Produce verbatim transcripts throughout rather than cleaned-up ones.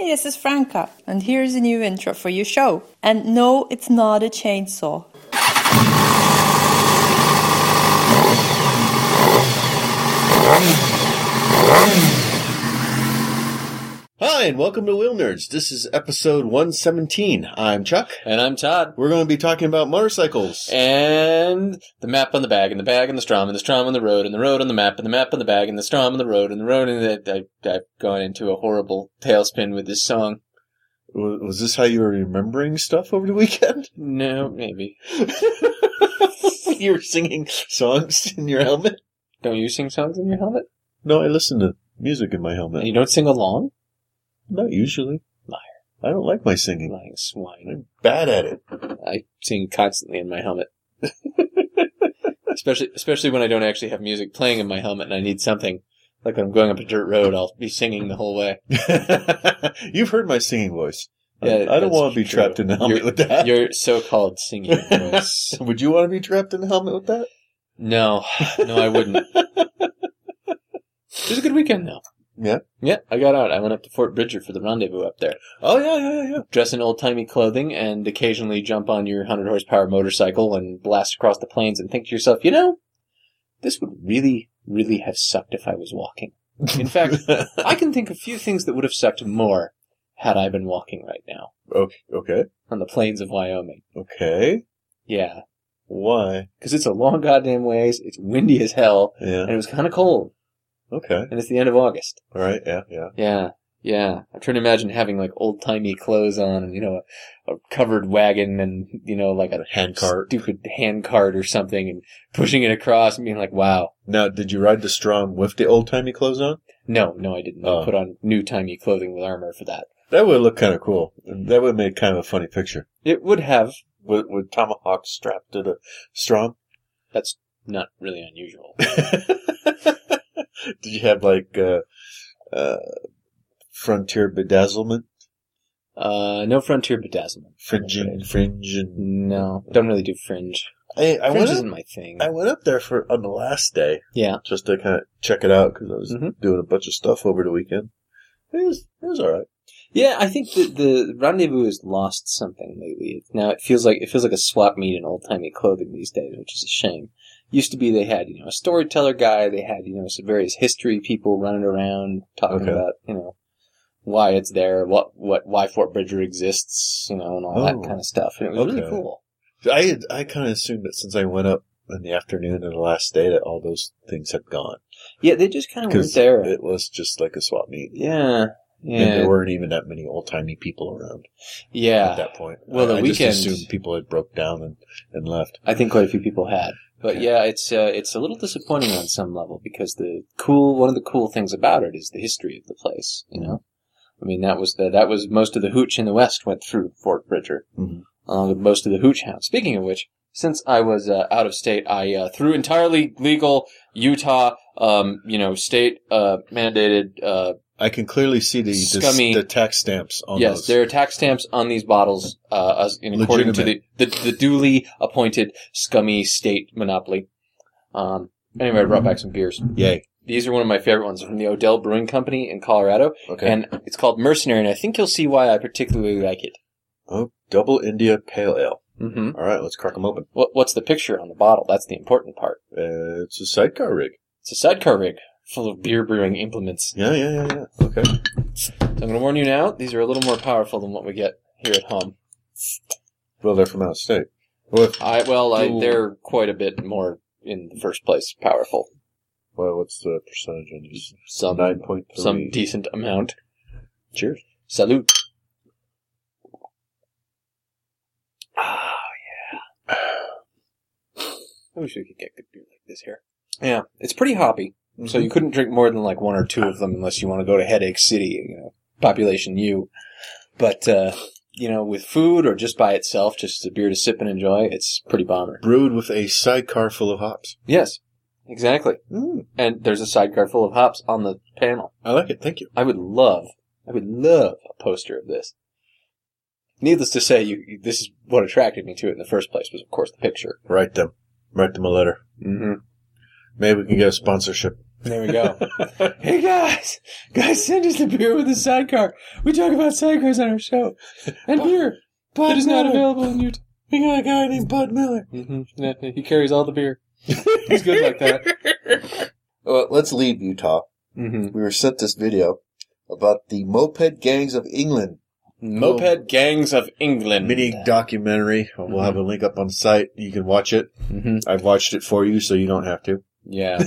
Hey, this is Franca, and here's a new intro for your show. And no, it's not a chainsaw. Hi, and welcome to Wheel Nerds. This is episode one seventeen. I'm Chuck. And I'm Todd. We're going to be talking about motorcycles. And the map on the bag, and the bag on the Strom, and the Strom on the road, and the road on the map, and the map on the bag, and the Strom on the road, and the road on the... I, I've gone into a horrible tailspin with this song. Was this how you were remembering stuff over the weekend? No, maybe. You were singing songs in your helmet? Don't you sing songs in your helmet? No, I listen to music in my helmet. And you don't sing along? Not usually. Liar. I don't like my singing. Lying swine. I'm bad at it. I sing constantly in my helmet. especially especially when I don't actually have music playing in my helmet and I need something. Like when I'm going up a dirt road, I'll be singing the whole way. You've heard my singing voice. Yeah, I don't want to be true. trapped in the helmet your, with that. Your so-called singing voice. Would you want to be trapped in the helmet with that? No. No, I wouldn't. It was a good weekend, though. Yeah? Yeah, I got out. I went up to Fort Bridger for the rendezvous up there. Oh, yeah, yeah, yeah. Dress in old-timey clothing and occasionally jump on your one hundred horsepower motorcycle and blast across the plains and think to yourself, you know, this would really, really have sucked if I was walking. In fact, I can think of few things that would have sucked more had I been walking right now. Okay. Okay. On the plains of Wyoming. Okay. Yeah. Why? Because it's a long goddamn ways, it's windy as hell, yeah. And it was kind of cold. Okay. And it's the end of August. All right, yeah, yeah. Yeah, yeah. I'm trying to imagine having, like, old-timey clothes on and, you know, a, a covered wagon and, you know, like a hand cart. Stupid hand cart or something and pushing it across and being like, wow. Now, did you ride the Strom with the old-timey clothes on? No, no, I didn't. Oh. I put on new-timey clothing with armor for that. That would look kind of cool. That would make kind of a funny picture. It would have. With, with tomahawks strapped to the Strom? That's not really unusual. Did you have, like, uh, uh, frontier bedazzlement? Uh, no frontier bedazzlement. Fringe and fringe and... No, don't really do fringe. I, I fringe isn't up, my thing. I went up there for on the last day. Yeah. Just to kind of check it out, because I was mm-hmm. doing a bunch of stuff over the weekend. It was, it was all right. Yeah, I think that the rendezvous has lost something lately. Now, it feels like it feels like a swap meet in old-timey clothing these days, which is a shame. Used to be they had, you know, a storyteller guy. They had, you know, some various history people running around talking okay. about, you know, why it's there, what, what, why Fort Bridger exists, you know, and all oh, that kind of stuff. And it was okay. really cool. I had, I kind of assumed that since I went up in the afternoon of the last day that all those things had gone. Yeah, they just kind of weren't there. It was just like a swap meet. Yeah. Yeah. And there weren't even that many old-timey people around. Yeah. At that point. Well, the I weekend... just assumed people had broke down and, and left. I think quite a few people had. But okay. yeah, it's uh, it's a little disappointing on some level because the cool one of the cool things about it is the history of the place, you know? I mean, that was the, that was most of the hooch in the West went through Fort Bridger, mm-hmm. along with most of the hooch hounds. Speaking of which, since I was uh, out of state, I uh, through entirely legal Utah, um, you know, state uh, mandated uh I can clearly see the, scummy, the, the tax stamps on yes, those. Yes, there are tax stamps on these bottles, uh, in according to the, the, the duly appointed scummy state monopoly. Um, anyway, I brought back some beers. Yay. These are one of my favorite ones from the Odell Brewing Company in Colorado. Okay. And it's called Mercenary, and I think you'll see why I particularly like it. Oh, Double India Pale Ale. Mm-hmm. All right, let's crack them open. What, what's the picture on the bottle? That's the important part. Uh, it's a sidecar rig. It's a sidecar rig. Full of beer brewing implements. Yeah, yeah, yeah, yeah. Okay. So I'm going to warn you now, these are a little more powerful than what we get here at home. Well, they're from out of state. What? I, well, I, they're quite a bit more, in the first place, powerful. Well, what's the percentage on these? Some, nine point three. Some decent amount. Cheers. Salute. Oh, yeah. I wish we could get good beer like this here. Yeah, it's pretty hoppy. So you couldn't drink more than, like, one or two of them unless you want to go to Headache City, you know, population U. But, uh, you know, with food or just by itself, just as a beer to sip and enjoy, it's pretty bomber. Brewed with a sidecar full of hops. Yes, exactly. Mm. And there's a sidecar full of hops on the panel. I like it. Thank you. I would love, I would love a poster of this. Needless to say, you, you this is what attracted me to it in the first place was, of course, the picture. Write them. Write them a letter. Mm-hmm. Maybe we can get a sponsorship. There we go. Hey, guys. Guys, send us the beer with the sidecar. We talk about sidecars on our show. And beer. Bud that is Miller. Not available in Utah. We got a guy named Bud Miller. Mm-hmm. Yeah, he carries all the beer. He's good like that. Well, let's leave Utah. Mm-hmm. We were sent this video about the Moped Gangs of England. Moped oh. Gangs of England. Mini documentary. We'll mm-hmm. have a link up on the site. You can watch it. Mm-hmm. I've watched it for you, so you don't have to. Yeah.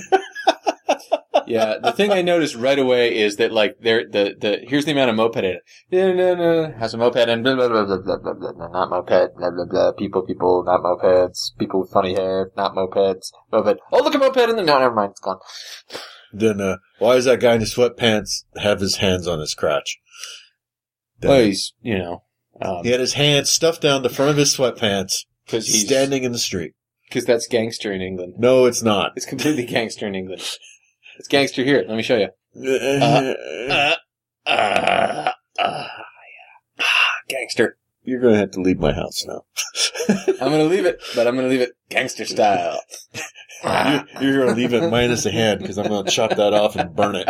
Yeah. The thing I noticed right away is that, like, there, the, the, here's the amount of moped in it. Has a moped and blah, blah, blah, blah, blah, blah, blah, not moped, blah, blah, blah, people, people, not mopeds, people with funny hair, not mopeds, moped. Oh, look, a moped in there. No, never mind. It's gone. Then, uh, why does that guy in his sweatpants have his hands on his crotch? Well, he's, you know. Um, he had his hands stuffed down the front of his sweatpants because he's standing in the street. Because that's gangster in England. No, it's not. It's completely gangster in England. It's gangster here. Let me show you. Uh, uh, uh, uh, uh, yeah. Gangster. You're going to have to leave my house now. I'm going to leave it, but I'm going to leave it gangster style. you're you're going to leave it minus a hand because I'm going to chop that off and burn it.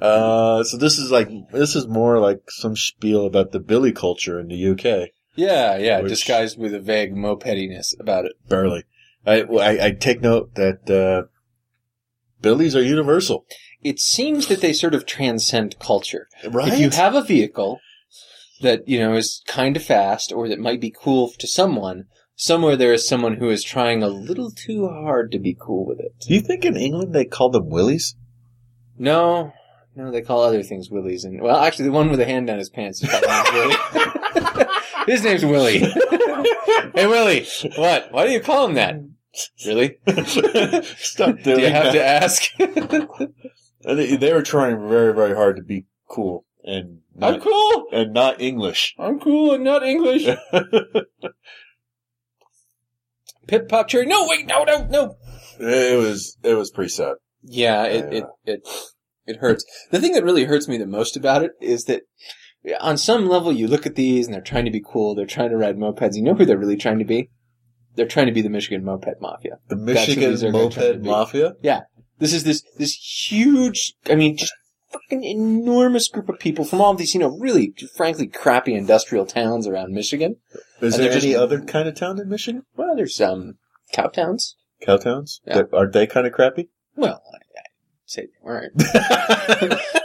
Uh, so this is like, this is more like some spiel about the Billy culture in the U K. Yeah, yeah, disguised with a vague mopediness about it. Barely. I, well, I, I take note that, uh, Billies are universal. It seems that they sort of transcend culture. Right. If you have a vehicle that, you know, is kind of fast or that might be cool to someone, somewhere there is someone who is trying a little too hard to be cool with it. Do you think in England they call them willies? No. No, they call other things willies. And, well, actually, the one with the hand down his pants is called Willie. His name's Willie. Hey, Willie. What? Why do you call him that? Really? Stop doing that. Do you have that. to ask? they, they were trying very, very hard to be cool. and not, I'm cool. And not English. I'm cool and not English. Pip, pop, cherry. No, wait, no, no, no. It was, it was pretty sad. Yeah, it, uh, it, it, it hurts. The thing that really hurts me the most about it is that on some level you look at these and they're trying to be cool. They're trying to ride mopeds. You know who they're really trying to be? They're trying to be the Michigan Moped Mafia. The Michigan Moped Mafia? Yeah. This is this this huge, I mean, just fucking enormous group of people from all of these, you know, really, frankly, crappy industrial towns around Michigan. Is there any other kind of town in Michigan? Well, there's um, cow towns. Cow towns? Yeah. Aren't they kind of crappy? Well, I'd say they weren't.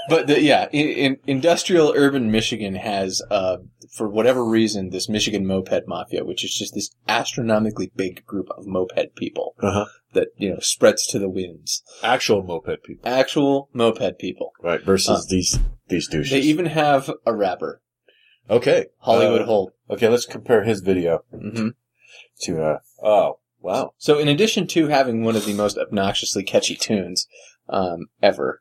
But, the, yeah, in, in industrial urban Michigan has, uh, for whatever reason, this Michigan Moped Mafia, which is just this astronomically big group of moped people uh-huh. that, you know, spreads to the winds. Actual moped people. Actual moped people. Right, versus um, these these douches. They even have a rapper. Okay. Hollywood uh, Hold. Okay, let's compare his video mm-hmm. to, uh, oh, wow. So in addition to having one of the most obnoxiously catchy tunes um, ever,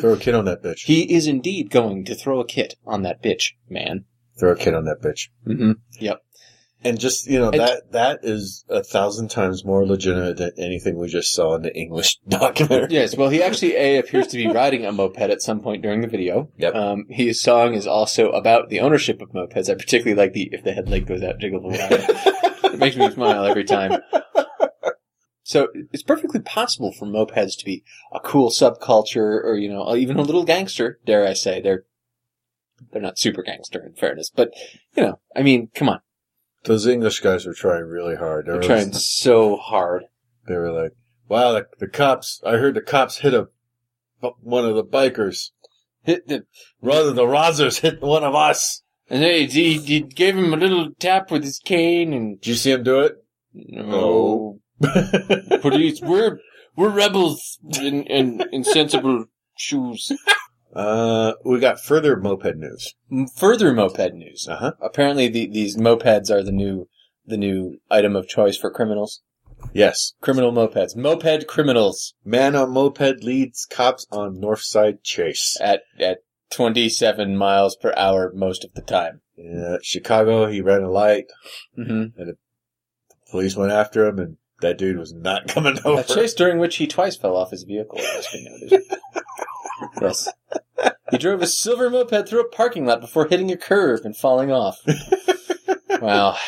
throw a kid on that bitch. He is indeed going to throw a kid on that bitch, man. Throw a kid on that bitch. Mm-hmm. Yep. And just, you know, and that that is a thousand times more legitimate than anything we just saw in the English documentary. Yes, well, he actually, A, appears to be riding a moped at some point during the video. Yep. Um, his song is also about the ownership of mopeds. I particularly like the If the Headlight Goes Out, Jiggle the Wire. It makes me smile every time. So it's perfectly possible for mopeds to be a cool subculture or, you know, even a little gangster, dare I say. They're they're not super gangster in fairness, but, you know, I mean, come on. Those English guys were trying really hard. They were trying so hard. They were like, wow, the, the cops, I heard the cops hit a one of the bikers. Hit the Rather, the Rozzers hit one of us. And they, he, he gave him a little tap with his cane. And did you see him do it? No. Oh. Police, we're we're rebels in, in insensible shoes. Uh, we got further moped news. Further moped news. Uh huh. Apparently, the, these mopeds are the new the new item of choice for criminals. Yes, criminal mopeds, moped criminals. Man on moped leads cops on Northside chase at at twenty-seven miles per hour most of the time. Yeah, Chicago. He ran a light, mm-hmm. and the police went after him and. That dude was not coming over. A chase during which he twice fell off his vehicle, as we noted. Yes. He drove a silver moped through a parking lot before hitting a curve and falling off. Well,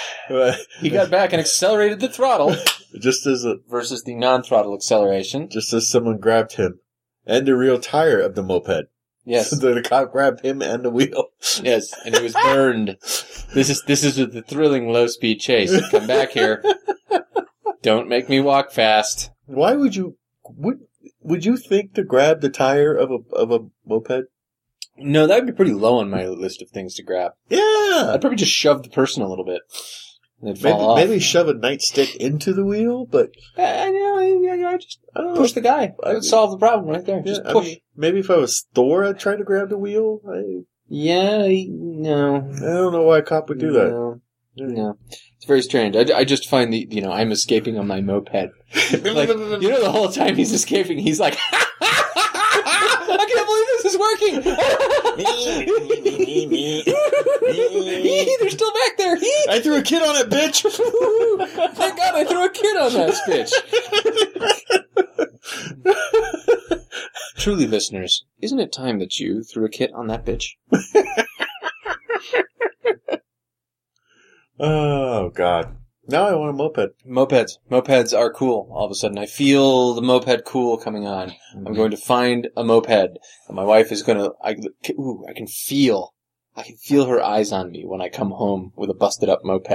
he got back and accelerated the throttle. Just as a, versus the non-throttle acceleration. Just as someone grabbed him and the rear tire of the moped. Yes. So the cop grabbed him and the wheel. Yes, and he was burned. This is this is the thrilling low-speed chase. Come back here. Don't make me walk fast. Why would you would would you think to grab the tire of a of a moped? No, that would be pretty low on my list of things to grab. Yeah, I'd probably just shove the person a little bit. And maybe, fall off. Maybe shove a nightstick into the wheel, but I know. I just I don't push know. the guy. I would solve the problem right there. Yeah, just push. I mean, maybe if I was Thor, I'd try to grab the wheel. I, yeah, no. I don't know why a cop would do no. that. No, it's very strange. I, I just find the you know I'm escaping on my moped. Like, you know, the whole time he's escaping, he's like, I can't believe this is working. me, me, me, me. They're still back there. I threw a kid on it, bitch. Thank God I threw a kid on that bitch. Truly, listeners, isn't it time that you threw a kid on that bitch? Oh, God. Now I want a moped. Mopeds. Mopeds are cool all of a sudden. I feel the moped cool coming on. Mm-hmm. I'm going to find a moped. And my wife is going to... I, ooh, I can feel... I can feel her eyes on me when I come home with a busted-up moped.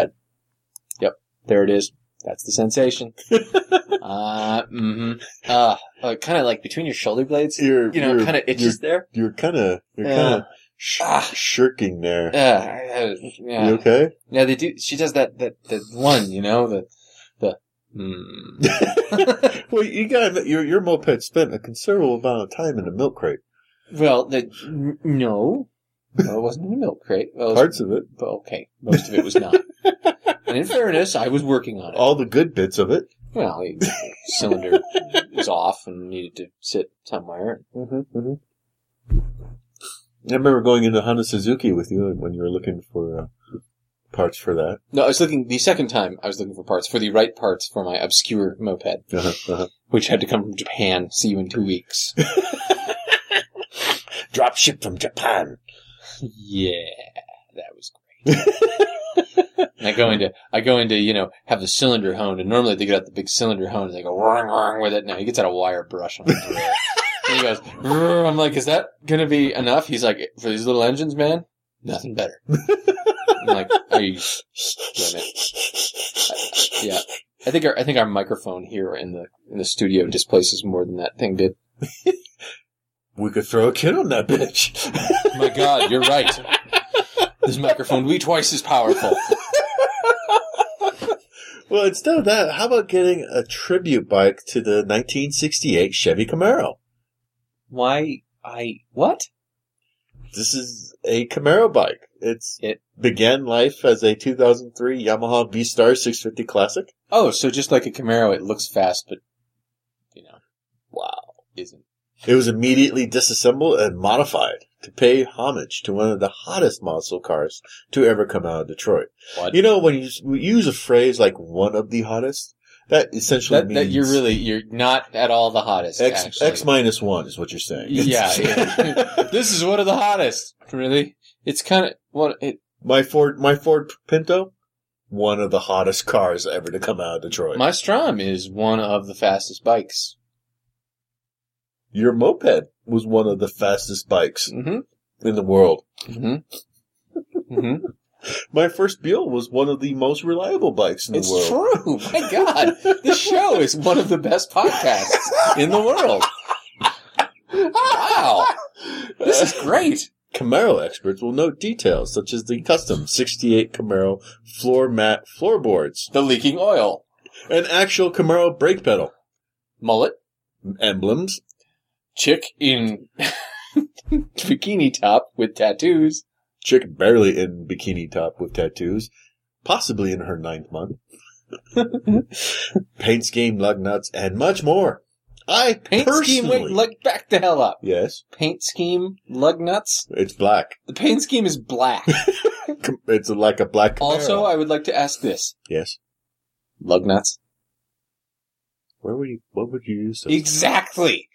Yep. There it is. That's the sensation. uh, mm-hmm. Uh, uh kind of like between your shoulder blades. You're, you know, kind of itches you're, there. You're kind of... You're yeah. kind of... Sh- ah. shirking there. Yeah, yeah. You okay? Yeah, they do. She does that. That the one, you know, the the. Mm. Well, you got your your moped spent a considerable amount of time in a milk crate. Well, the, no, no, it wasn't in a milk crate. Well, it was, parts of it. Okay, most of it was not. And in fairness, I was working on it. All the good bits of it. Well, the cylinder was off and needed to sit somewhere. Mm-hmm. Mm-hmm. I remember going into Honda Suzuki with you when you were looking for uh, parts for that. No, I was looking, the second time I was looking for parts, for the right parts for my obscure moped, uh-huh, uh-huh. which had to come from Japan. See you in two weeks. Drop ship from Japan. Yeah, that was great. And I go into, I go into, you know, have the cylinder honed, and normally they get out the big cylinder hone, and they go wrong, wrong with it. No, he gets out a wire brush on it. And he goes, I'm like, is that going to be enough? He's like, for these little engines, man, nothing better. I'm like, are you doing it? I, yeah. I think our, I think our microphone here in the, in the studio displaces more than that thing did. We could throw a kid on that bitch. My God, you're right. This microphone will be twice as powerful. Well, instead of that, how about getting a tribute bike to the nineteen sixty-eight Chevy Camaro? Why, I, what? This is a Camaro bike. It's It began life as a two thousand three Yamaha B Star six fifty Classic. Oh, so just like a Camaro, it looks fast, but, you know, wow, isn't. It was immediately disassembled and modified to pay homage to one of the hottest muscle cars to ever come out of Detroit. What? You know, when you use a phrase like one of the hottest, that essentially that, means... That you're really, you're not at all the hottest, X, actually. X minus one is what you're saying. Yeah. Yeah. This is one of the hottest, really. It's kind of... Well, it, my Ford my Ford Pinto, one of the hottest cars ever to come out of Detroit. My Strom is one of the fastest bikes. Your moped was one of the fastest bikes mm-hmm. in the world. Mm-hmm. Mm-hmm. My first Buell was one of the most reliable bikes in the it's world. It's true. My God. This show is one of the best podcasts in the world. Wow. This is great. Camaro experts will note details such as the custom sixty-eight Camaro floor mat floorboards. The leaking oil. An actual Camaro brake pedal. Mullet. Emblems. Chick in bikini top with tattoos. Chick barely in bikini top with tattoos, possibly in her ninth month. Paint scheme, lug nuts, and much more. I paint scheme. Wait, like back the hell up. Yes. Paint scheme, lug nuts. It's black. The paint scheme is black. It's like a black Camaro. Also, I would like to ask this. Yes. Lug nuts. Where would you? What would you use? Those? Exactly.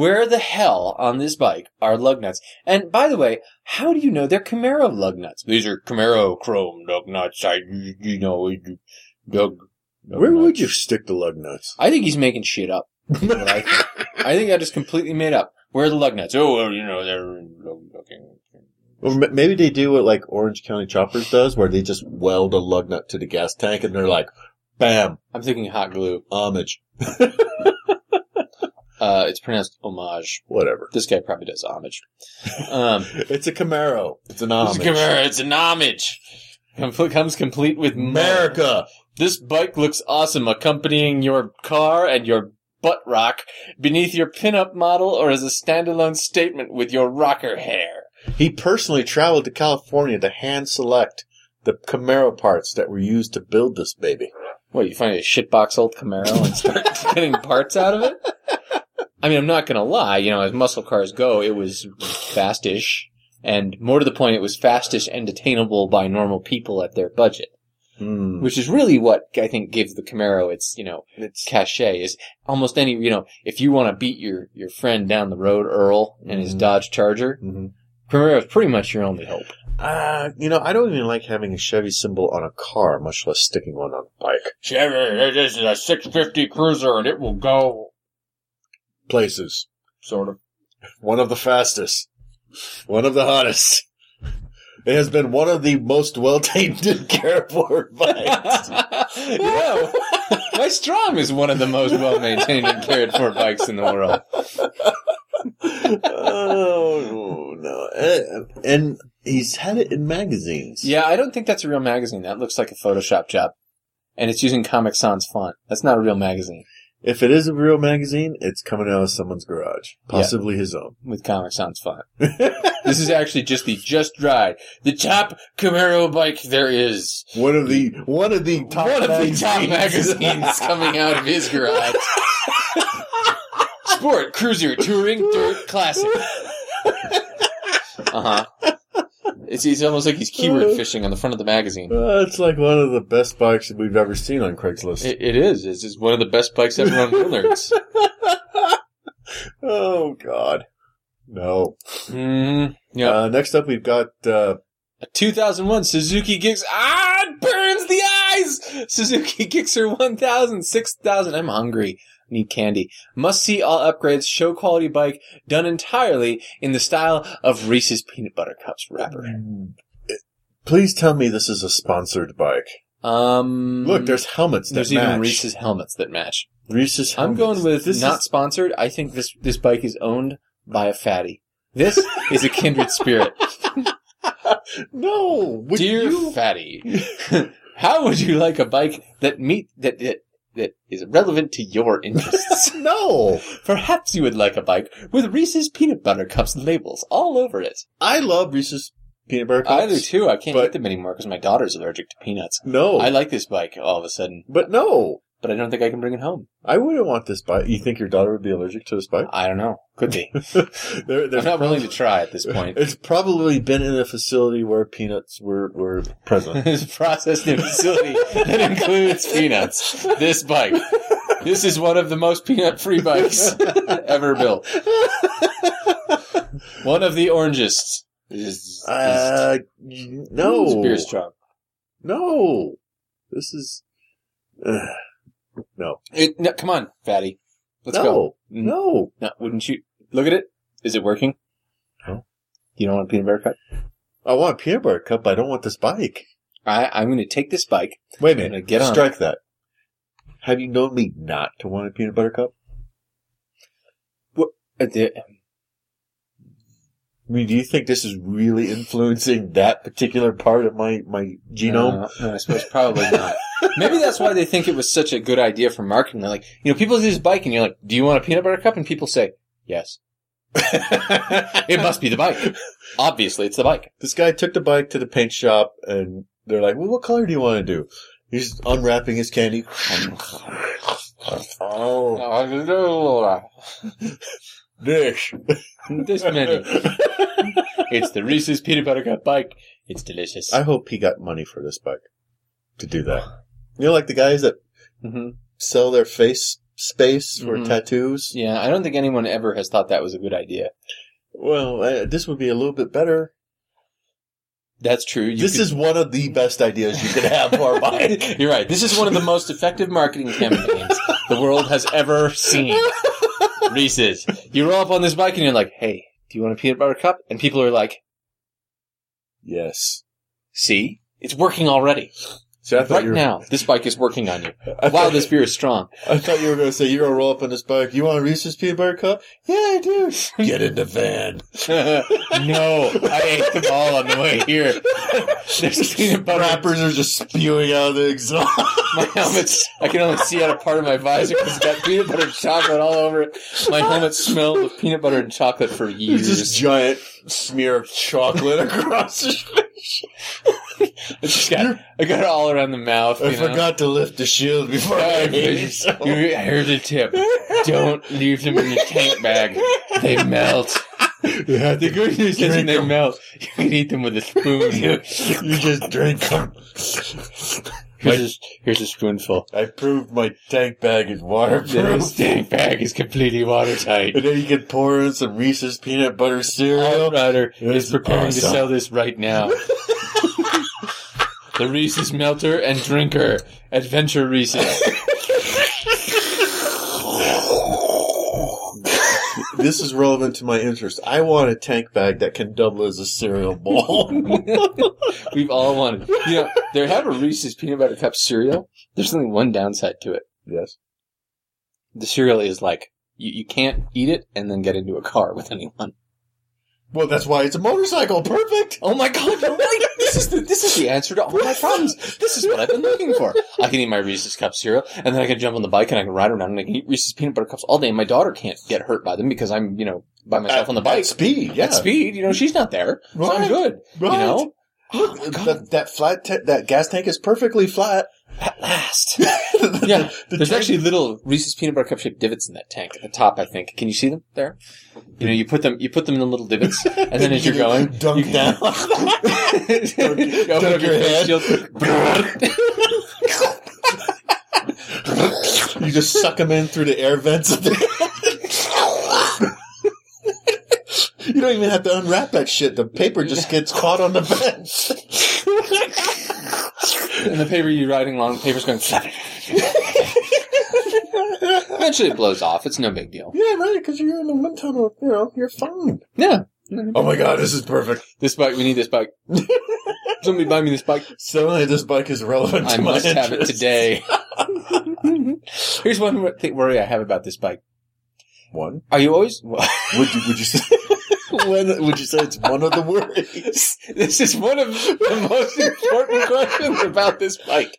Where the hell on this bike are lug nuts? And by the way, how do you know they're Camaro lug nuts? These are Camaro chrome lug nuts. I, you know, lug. Where nuts. Would you stick the lug nuts? I think he's making shit up. I, think. I think I just completely made up. Where are the lug nuts? Oh, well, you know, they're looking. Well, maybe they do what like Orange County Choppers does, where they just weld a lug nut to the gas tank, and they're like, "Bam!" I'm thinking hot glue. Homage. Uh, it's pronounced homage. Whatever. This guy probably does homage. Um, it's a Camaro. It's an homage. It's a Camaro. It's an homage. Comes complete with America. Mud. This bike looks awesome, accompanying your car and your butt rock beneath your pinup model, or as a standalone statement with your rocker hair. He personally traveled to California to hand select the Camaro parts that were used to build this baby. What, you find a shitbox old Camaro and start getting parts out of it? I mean, I'm not going to lie. You know, as muscle cars go, it was fastish. And more to the point, it was fastish and attainable by normal people at their budget. Mm. Which is really what I think gives the Camaro its, you know, its cachet. Is almost any, you know, if you want to beat your, your friend down the road, Earl, and mm-hmm. his Dodge Charger, mm-hmm. Camaro is pretty much your only hope. Uh, you know, I don't even like having a Chevy symbol on a car, much less sticking one on a bike. Chevy, this is a six fifty Cruiser, and it will go places. Sort of. One of the fastest. One of the hottest. It has been one of the most well-tainted Carrefour bikes. You know, my Strom is one of the most well-maintained and cared for bikes in the world. Oh, no. And, and he's had it in magazines. Yeah, I don't think that's a real magazine. That looks like a Photoshop job. And it's using Comic Sans font. That's not a real magazine. If it is a real magazine, it's coming out of someone's garage. Possibly yeah, his own. With Comic Sans font. This is actually just the just ride. The top Camaro bike there is. One of the one of the top one of magazines. the top magazines coming out of his garage. Sport, Cruiser, Touring, Dirt, Classic. Uh-huh. It's, it's almost like he's keyword fishing on the front of the magazine. Uh, it's like one of the best bikes that we've ever seen on Craigslist. It, it is. It's, it's one of the best bikes ever on Wheel Nerds. Oh, God. No. Mm, yep. Uh, next up, we've got... Uh, a two thousand one Suzuki Gixxer. Ah, it burns the eyes! Suzuki Gixxer one thousand, six thousand. I'm hungry. Need candy. Must see all upgrades. Show quality bike done entirely in the style of Reese's Peanut Butter Cups wrapper. Please tell me this is a sponsored bike. Um, look, there's helmets that there's match. There's even Reese's helmets that match. Reese's helmets. I'm going with this not is... sponsored. I think this this bike is owned by a fatty. This is a kindred spirit. No, would dear you... fatty, how would you like a bike that meet that? that that is relevant to your interests. No! Perhaps you would like a bike with Reese's Peanut Butter Cups labels all over it. I love Reese's Peanut Butter Cups. I do too. I can't eat them anymore because my daughter's allergic to peanuts. No. I like this bike all of a sudden. But no! But I don't think I can bring it home. I wouldn't want this bike. You think your daughter would be allergic to this bike? I don't know. Could be. there, I'm not probably, willing to try at this point. It's probably been in a facility where peanuts were, were present. It's processed in a facility that includes peanuts. This bike. This is one of the most peanut-free bikes ever built. One of the orangest. Is, uh, is, no. It's beer strong. No. This is... Uh. No. It, no. Come on, fatty. Let's no, go. No. No. Wouldn't you? Look at it. Is it working? No. You don't want a peanut butter cup? I want a peanut butter cup, but I don't want this bike. I, I'm going to take this bike. Wait a minute. I'm gonna get on strike it. That. Have you known me not to want a peanut butter cup? What? I mean, do you think this is really influencing that particular part of my, my genome? Uh, no, I suppose probably not. Maybe that's why they think it was such a good idea for marketing. They're like, you know, people do this bike, and you're like, do you want a peanut butter cup? And people say, yes. It must be the bike. Obviously, it's the bike. This guy took the bike to the paint shop, and they're like, well, what color do you want to do? He's unwrapping his candy. Oh. Dish. This many. It's the Reese's Peanut Butter Cup bike. It's delicious. I hope he got money for this bike to do that. You know, like the guys that mm-hmm. sell their face space for mm-hmm. tattoos. Yeah, I don't think anyone ever has thought that was a good idea. Well, uh, this would be a little bit better. That's true. You this could... is one of the best ideas you could have for a bike. You're right. This is one of the most effective marketing campaigns the world has ever seen. Reese's. You roll up on this bike and you're like, hey, do you want a peanut butter cup? And people are like, yes. See? It's working already. See, I right were... now, this bike is working on you. I wow, this beer is strong. I thought you were going to say, you're going to roll up on this bike. You want a Reese's peanut butter cup? Yeah, I do. Get in the van. No, I ate them all on the way here. There's peanut butter. Wrappers are just spewing out of the exhaust. My helmet's, I can only see out a part of my visor because it's got peanut butter and chocolate all over it. My helmet smelled of peanut butter and chocolate for years. There's this giant smear of chocolate across his face. I just got, I got it all around the mouth. I you know? forgot to lift the shield before I ate so. I heard a tip. Don't leave them in your tank bag. They melt. The good news is when they melt, you can eat them with a spoon. You, you just drink them. Here's, my, a, here's a spoonful. I proved my tank bag is waterproof. This tank bag is completely watertight. And then you can pour in some Reese's peanut butter cereal. Outrider is preparing awesome. to sell this right now. The Reese's Melter and Drinker. Adventure Reese's. This is relevant to my interest. I want a tank bag that can double as a cereal bowl. We've all wanted. You know, they have a Reese's peanut butter cup cereal. There's only one downside to it. Yes. The cereal is like, you, you can't eat it and then get into a car with anyone. Well, that's why it's a motorcycle. Perfect. Oh my God, you're right. This is the, this is the answer to all my problems. This is what I've been looking for. I can eat my Reese's cup cereal, and then I can jump on the bike, and I can ride around, and I can eat Reese's peanut butter cups all day, and my daughter can't get hurt by them because I'm, you know, by myself at, on the bike. At speed, yeah. At speed, you know, she's not there. Right. So I'm good. Right. You know? Look, oh, that, that flat, ta- that gas tank is perfectly flat. At last. the, yeah. The, the There's tank. actually little Reese's peanut butter cup shaped divots in that tank at the top, I think. Can you see them there? You know, you put them, you put them in the little divots, and then as you're going, dunk you down. dunk, go dunk your, your head. You just suck them in through the air vents. Of the You don't even have to unwrap that shit. The paper just gets caught on the vents. And the paper you're riding along, the paper's going... Eventually it blows off. It's no big deal. Yeah, right, because you're in the wind tunnel. You know, you're fine. Yeah. Oh, my God, this is perfect. This bike, we need this bike. Somebody buy me this bike. Suddenly this bike is relevant to I my I must interests. have it today. Here's one th- worry I have about this bike. One? Are you always... Well, would you, would you say... When would you say it's one of the worries? This is one of the most important questions about this bike.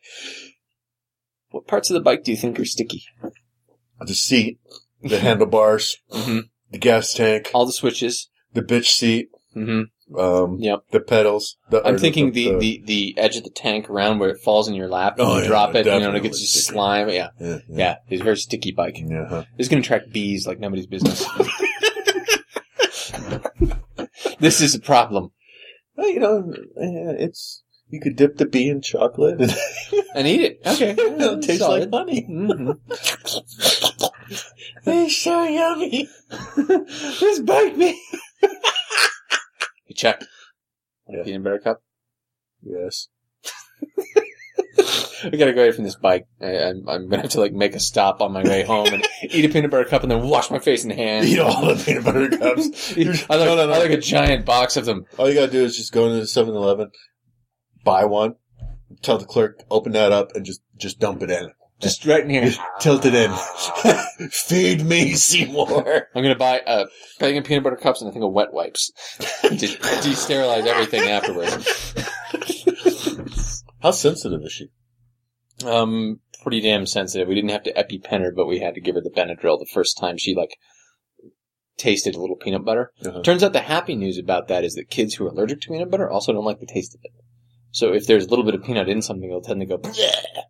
What parts of the bike do you think are sticky? The seat, the handlebars, mm-hmm. the gas tank, all the switches, the bitch seat, mm-hmm. um, yep. the pedals. The, I'm thinking the, the, the, the edge of the tank around where it falls in your lap and oh, you yeah, drop it, you know, and it gets just slime. Yeah. Yeah, yeah. yeah, it's a very sticky bike. Yeah, huh. It's going to attract bees like nobody's business. This is a problem. Well, you know, it's you could dip the bee in chocolate and, and eat it. Okay, yeah, it'll taste solid. like honey. Mm-hmm. It's so yummy. Just bite me. You check. Yeah. Peanut butter cup. Yes. I gotta go away from this bike. I, I'm, I'm gonna have to like make a stop on my way home and eat a peanut butter cup and then wash my face and hands. Eat all the peanut butter cups. You're, I like no, no, no. I like a giant box of them. All you gotta do is just go into the seven eleven, buy one, tell the clerk, open that up, and just just dump it in. Just right in here. Just tilt it in. Feed me, Seymour. I'm gonna buy a bag of peanut butter cups and I think of wet wipes to de-sterilize everything afterwards. How sensitive is she? Um, pretty damn sensitive. We didn't have to EpiPen her, but we had to give her the Benadryl the first time she, like, tasted a little peanut butter. Uh-huh. Turns out the happy news about that is that kids who are allergic to peanut butter also don't like the taste of it. So if there's a little bit of peanut in something, it'll tend to go, bleh.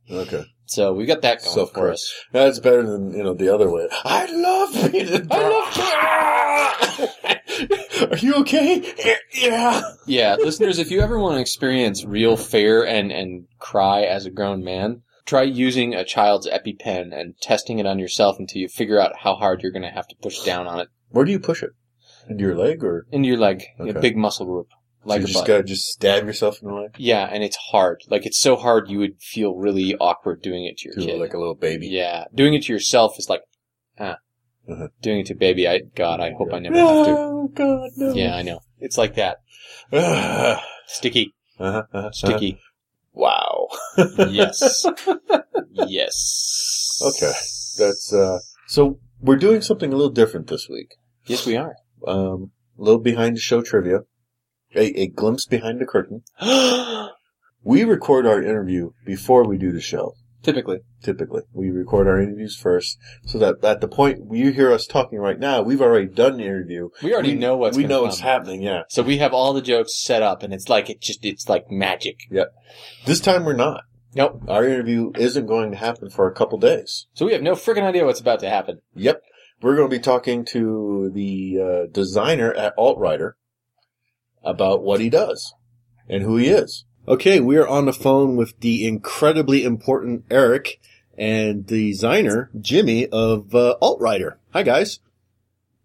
Okay. So we got that going so for us. That's better than, you know, the other way. I love peanut butter. I love peanut Are you okay? Yeah. Yeah. Listeners, if you ever want to experience real fear and, and cry as a grown man, Try using a child's EpiPen and testing it on yourself until you figure out how hard you're going to have to push down on it. Where do you push it? Into your leg or? Into your leg. Okay. A big muscle group. Like so you just got to just stab yourself in the leg? Yeah, and it's hard. Like, it's so hard you would feel really awkward doing it to your kid. Like a little baby. Yeah. Doing it to yourself is like, ah. Uh-huh. Doing it to baby, I God, I hope God. I never no, have to. Oh, God, no. Yeah, I know. It's like that. Sticky. Uh-huh, uh-huh, Sticky. Uh-huh. Wow. Yes. Yes. Okay. That's, uh, so we're doing something a little different this week. Yes, we are. Um, a little behind the show trivia. A, a glimpse behind the curtain. We record our interview before we do the show. Typically. Typically. We record our interviews first so that at the point you hear us talking right now, we've already done the interview. We already we, know what's We know come. what's happening, yeah. So we have all the jokes set up and it's like it just it's like magic. Yep. This time we're not. Nope. Our interview isn't going to happen for a couple days. So we have no freaking idea what's about to happen. Yep. We're going to be talking to the uh, designer at Altrider about what he does and who he is. Okay, we are on the phone with the incredibly important Eric and designer Jimmy of uh, Altrider. Hi, guys.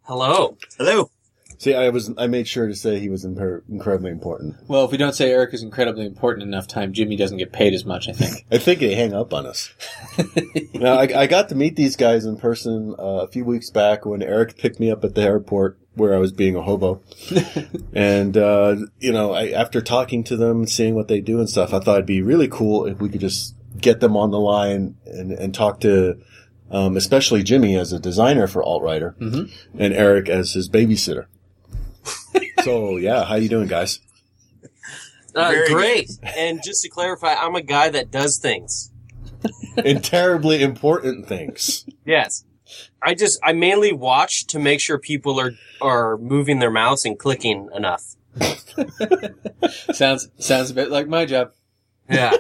Hello. Hello. See, I was I made sure to say he was imper- incredibly important. Well, if we don't say Eric is incredibly important enough time, Jimmy doesn't get paid as much, I think. I think they hang up on us. Now, I, I got to meet these guys in person uh, a few weeks back when Eric picked me up at the airport where I was being a hobo. And, uh, you know, I, after talking to them and seeing what they do and stuff, I thought it'd be really cool if we could just get them on the line and, and talk to, um, especially Jimmy as a designer for Altrider, mm-hmm. and Eric as his babysitter. So, yeah, how you doing, guys? Uh, great. And just to clarify, I'm a guy that does things. And terribly important things. Yes. I just, I mainly watch to make sure people are, are moving their mouse and clicking enough. sounds, sounds a bit like my job. Yeah.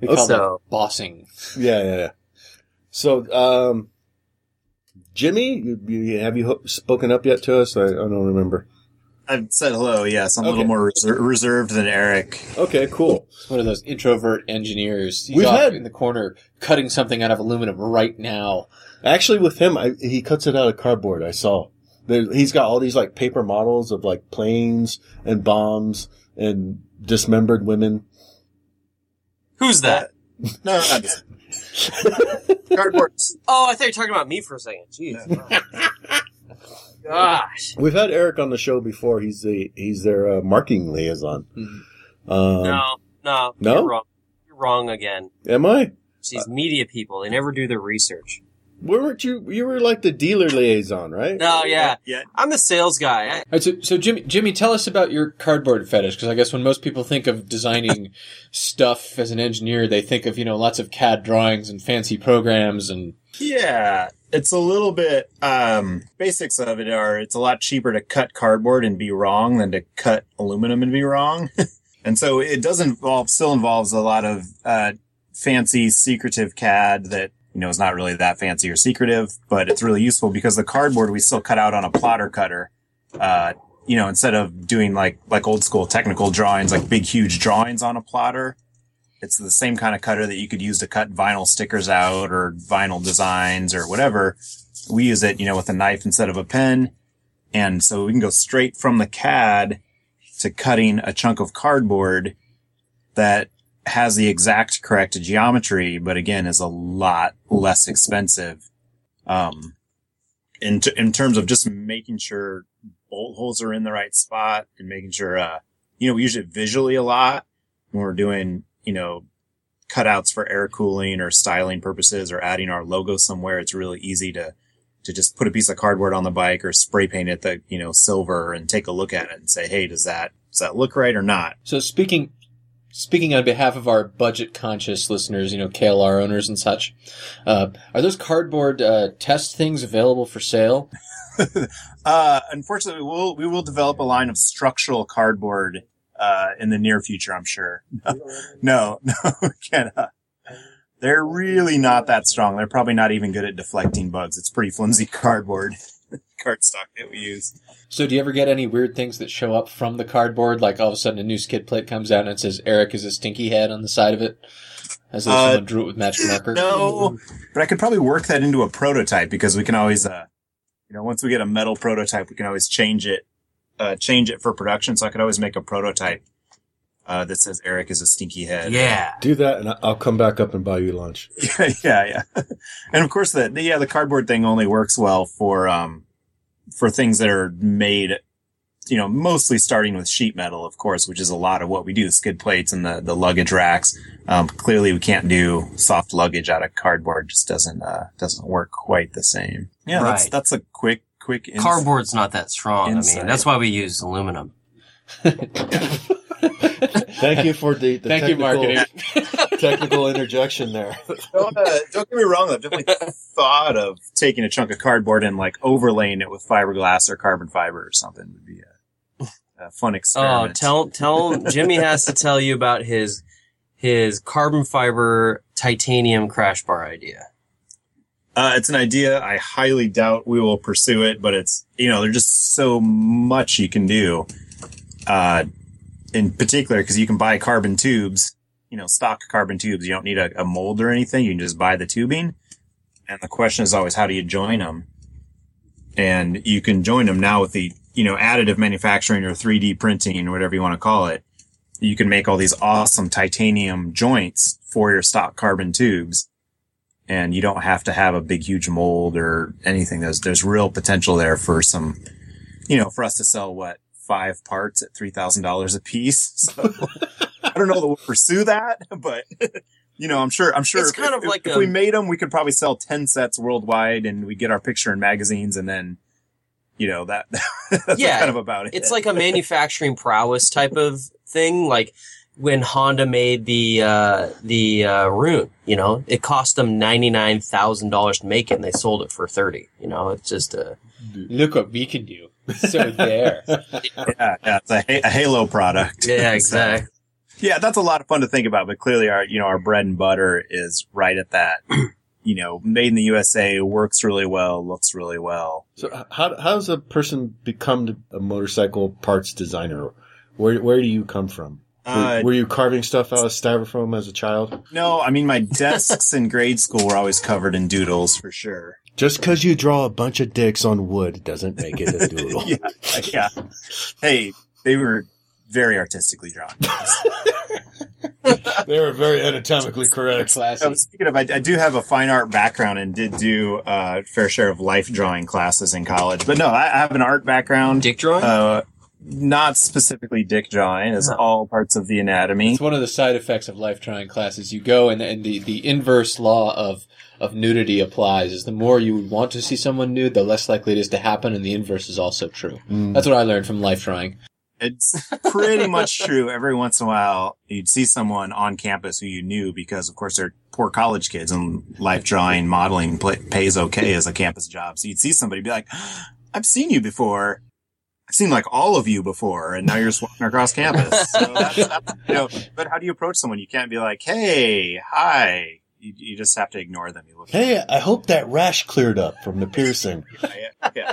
We call that bossing. Yeah, yeah, yeah. So, um, Jimmy, you, you, have you spoken up yet to us? I, I don't remember. I've said hello, yes. I'm okay. a little more reser- reserved than Eric. Okay, cool. It's one of those introvert engineers. He's We've off had... in the corner cutting something out of aluminum right now. Actually, with him, I, he cuts it out of cardboard, I saw. There, he's got all these like paper models of like planes and bombs and dismembered women. Who's that? No, I'm just... Cardboards. Oh, I thought you were talking about me for a second. Jeez. Gosh. We've had Eric on the show before. He's the he's their uh, marketing liaison. Mm-hmm. Um, no, no, no. You're wrong. You're wrong again. Am I? It's these uh, media people. They never do their research. Weren't you? You were like the dealer liaison, right? No, yeah, yeah. I'm the sales guy. I- All right, so, so Jimmy, Jimmy, tell us about your cardboard fetish, because I guess when most people think of designing stuff as an engineer, they think of you know lots of C A D drawings and fancy programs and. Yeah, it's a little bit. Um, basics of it are it's a lot cheaper to cut cardboard and be wrong than to cut aluminum and be wrong, and so it does involve still involves a lot of uh, fancy, secretive C A D that. You know, it's not really that fancy or secretive, but it's really useful because the cardboard we still cut out on a plotter cutter. Uh, you know, instead of doing like, like old school technical drawings, like big, huge drawings on a plotter, it's the same kind of cutter that you could use to cut vinyl stickers out or vinyl designs or whatever. We use it, you know, with a knife instead of a pen. And so we can go straight from the C A D to cutting a chunk of cardboard that has the exact correct geometry, but again, is a lot less expensive. Um, in, t- in terms of just making sure bolt holes are in the right spot and making sure, uh, you know, we use it visually a lot when we're doing, you know, cutouts for air cooling or styling purposes or adding our logo somewhere. It's really easy to, to just put a piece of cardboard on the bike or spray paint it the, you know, silver and take a look at it and say, hey, does that, does that look right or not? So speaking, Speaking on behalf of our budget-conscious listeners, you know, K L R owners and such, uh, are those cardboard uh, test things available for sale? uh, unfortunately, we will, we will develop a line of structural cardboard uh, in the near future, I'm sure. No, no, we can't. They're really not that strong. They're probably not even good at deflecting bugs. It's pretty flimsy cardboard. cardstock that we use. So do you ever get any weird things that show up from the cardboard? Like all of a sudden a new skid plate comes out and it says Eric is a stinky head on the side of it? As though uh, someone drew it with magic marker? No, but I could probably work that into a prototype because we can always, uh, you know, once we get a metal prototype, we can always change it, uh, change it for production. So I could always make a prototype uh, that says Eric is a stinky head. Yeah. Do that and I'll come back up and buy you lunch. yeah, yeah, yeah. And of course, the, the, yeah, the cardboard thing only works well for, um, for things that are made, you know, mostly starting with sheet metal, of course, which is a lot of what we do, the skid plates and the, the luggage racks. Um, clearly we can't do soft luggage out of cardboard. It just doesn't, uh, doesn't work quite the same. Yeah. Right. That's, that's a quick, quick. Ins- Cardboard's not that strong. Insight. I mean, that's why we use aluminum. Thank you for the, the Thank you, marketing. technical interjection there. Don't, uh, don't get me wrong, though. I've definitely thought of taking a chunk of cardboard and like overlaying it with fiberglass or carbon fiber or something. It would be a, a fun experiment. Oh, tell tell Jimmy has to tell you about his his carbon fiber titanium crash bar idea. Uh, it's an idea. I highly doubt we will pursue it, but it's, you know, there's just so much you can do. Uh, in particular, because you can buy carbon tubes, you know, stock carbon tubes. You don't need a, a mold or anything. You can just buy the tubing. And the question is always, how do you join them? And you can join them now with the, you know, additive manufacturing or three D printing or whatever you want to call it. You can make all these awesome titanium joints for your stock carbon tubes. And you don't have to have a big, huge mold or anything. There's, there's real potential there for some, you know, for us to sell what? Five parts at three thousand dollars a piast. So I don't know that we'll pursue that, but you know, I'm sure, I'm sure it's if, kind of if, like if a, we made them, we could probably sell ten sets worldwide and we get our picture in magazines. And then, you know, that, that's yeah, kind of about it. It's like a manufacturing prowess type of thing. Like when Honda made the, uh, the, uh, Rune, you know, it cost them ninety-nine thousand dollars to make it and they sold it for thirty, you know, it's just a, look what we can do. So there. yeah, yeah, it's a, a halo product. Yeah, exactly. So, yeah, that's a lot of fun to think about, but clearly our, you know, our bread and butter is right at that, you know, made in the U S A, works really well, looks really well. So how, how does a person become a motorcycle parts designer? Where, where do you come from? Were, uh, were you carving stuff out of styrofoam as a child? No, I mean, my desks in grade school were always covered in doodles for sure. Just because you draw a bunch of dicks on wood doesn't make it a doodle. yeah, yeah. Hey, they were very artistically drawn. They were very anatomically correct. Classy. Oh, speaking of, I, I do have a fine art background and did do a uh, fair share of life drawing classes in college. But no, I, I have an art background. Dick drawing? Uh, not specifically dick drawing. It's huh. all parts of the anatomy. It's one of the side effects of life drawing classes. You go and, and the, the inverse law of... of nudity applies is the more you want to see someone nude, the less likely it is to happen, and the inverse is also true. Mm. That's what I learned from life drawing. It's pretty much true. Every once in a while, you'd see someone on campus who you knew because, of course, they're poor college kids, and life drawing, modeling play, pays okay as a campus job. So you'd see somebody be like, I've seen you before. I've seen, like, all of you before, and now you're just walking across campus. So that's, that's, you know, but how do you approach someone? You can't be like, hey, hi. You, you just have to ignore them. You look hey, I hope that rash cleared up from the piercing. yeah, yeah, yeah.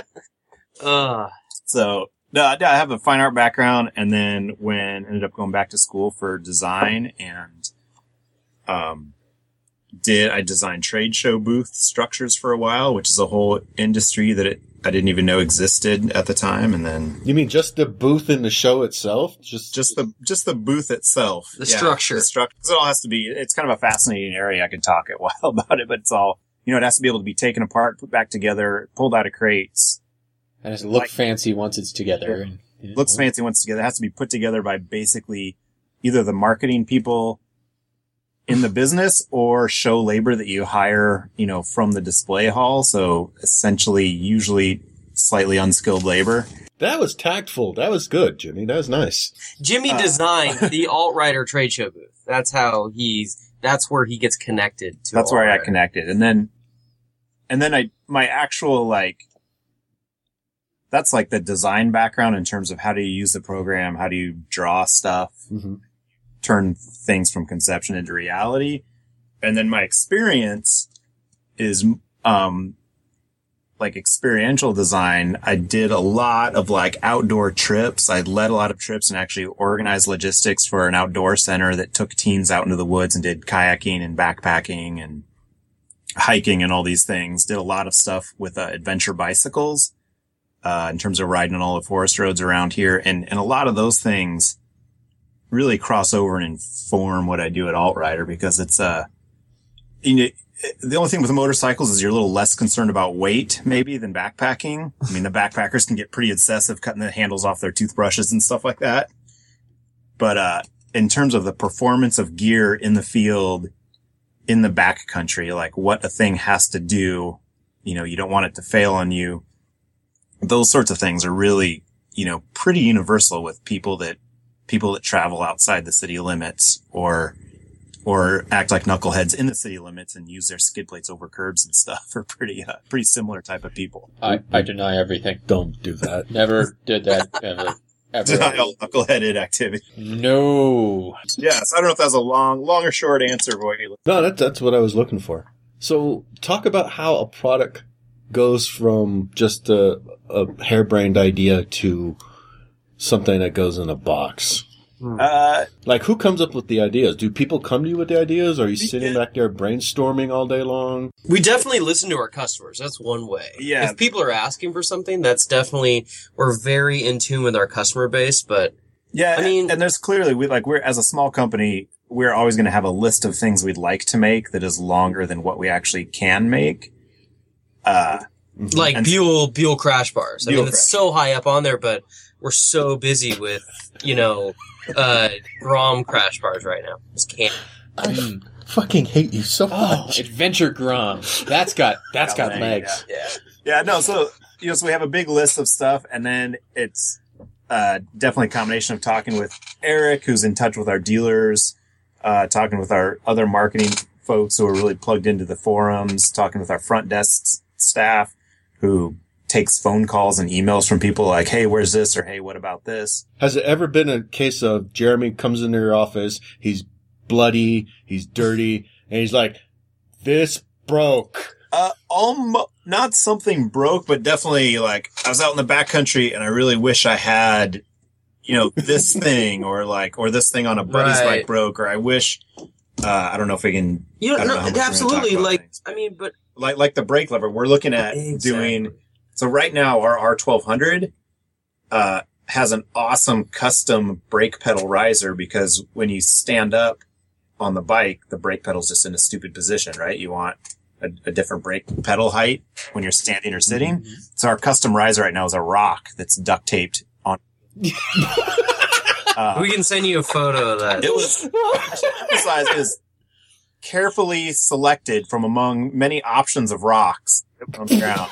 Uh, so, no, no, I have a fine art background, and then when ended up going back to school for design, and um, did I designed trade show booth structures for a while, which is a whole industry that it, I didn't even know existed at the time. And then you mean just the booth in the show itself, just just the just the booth itself, the yeah, structure, the structure. It all has to be. It's kind of a fascinating area. I could talk a while about it, but it's all you know. It has to be able to be taken apart, put back together, pulled out of crates, and it look like, fancy once it's together. And, you know. Looks fancy once it's together. It has to be put together by basically either the marketing people in the business or show labor that you hire, you know, from the display hall. So essentially, usually slightly unskilled labor. That was tactful. That was good, Jimmy. That was nice. Jimmy uh, designed the Alt-Rider trade show booth. That's how he's, that's where he gets connected to. That's where I got connected. And then, and then I, my actual like, that's like the design background in terms of how do you use the program? How do you draw stuff? Mm-hmm. Turn things from conception into reality. And then my experience is, um, like experiential design, I did a lot of like outdoor trips. I led a lot of trips and actually organized logistics for an outdoor center that took teens out into the woods and did kayaking and backpacking and hiking and all these things. Did a lot of stuff with uh, adventure bicycles, uh, in terms of riding on all the forest roads around here. And, and a lot of those things really cross over and inform what I do at Alt-Rider, because it's, uh, you know, the only thing with motorcycles is you're a little less concerned about weight, maybe, than backpacking. I mean, the backpackers can get pretty obsessive cutting the handles off their toothbrushes and stuff like that. But uh in terms of the performance of gear in the field, in the backcountry, like what a thing has to do, you know, you don't want it to fail on you. Those sorts of things are really, you know, pretty universal with people that people that travel outside the city limits, or or act like knuckleheads in the city limits and use their skid plates over curbs and stuff, are pretty uh, pretty similar type of people. I, I deny everything. Don't do that. Never did that, ever. ever. Deny all knuckleheaded activity. No. Yes, yeah, so I don't know if that was a long, long or short answer. Boy. No, that, that's what I was looking for. So talk about how a product goes from just a, a harebrained idea to something that goes in a box. Uh, like, who comes up with the ideas? Do people come to you with the ideas? Or are you sitting back there brainstorming all day long? We definitely listen to our customers. That's one way. Yeah. If people are asking for something, that's definitely, we're very in tune with our customer base. But yeah, I mean, and there's clearly, we like, we're as a small company, we're always going to have a list of things we'd like to make that is longer than what we actually can make. Uh, like and, Buell, Buell crash bars. I Buell mean, crash. It's so high up on there, but we're so busy with, you know, uh, Grom crash bars right now. Just can't. I mm. fucking hate you so oh, much. Adventure Grom. That's got that's got, got legs. Yeah. yeah, yeah. No, so you know, so we have a big list of stuff, and then it's uh, definitely a combination of talking with Eric, who's in touch with our dealers, uh, talking with our other marketing folks who are really plugged into the forums, talking with our front desk staff who takes phone calls and emails from people like, hey, where's this? Or, hey, what about this? Has it ever been a case of Jeremy comes into your office, he's bloody, he's dirty, and he's like, this broke? Uh, almost, not something broke, but definitely like, I was out in the backcountry and I really wish I had, you know, this thing, or like, or this thing on a buddy's right. bike broke, or I wish, uh, I don't know if we can. You know, no, know absolutely. Like, things, I mean, but. Like, like the brake lever, we're looking at exactly. doing. So right now, our R twelve hundred uh, has an awesome custom brake pedal riser, because when you stand up on the bike, the brake pedal's just in a stupid position, right? You want a, a different brake pedal height when you're standing or sitting. Mm-hmm. So our custom riser right now is a rock that's duct taped on. uh, we can send you a photo of that. It was, I should emphasize, it was carefully selected from among many options of rocks on the ground.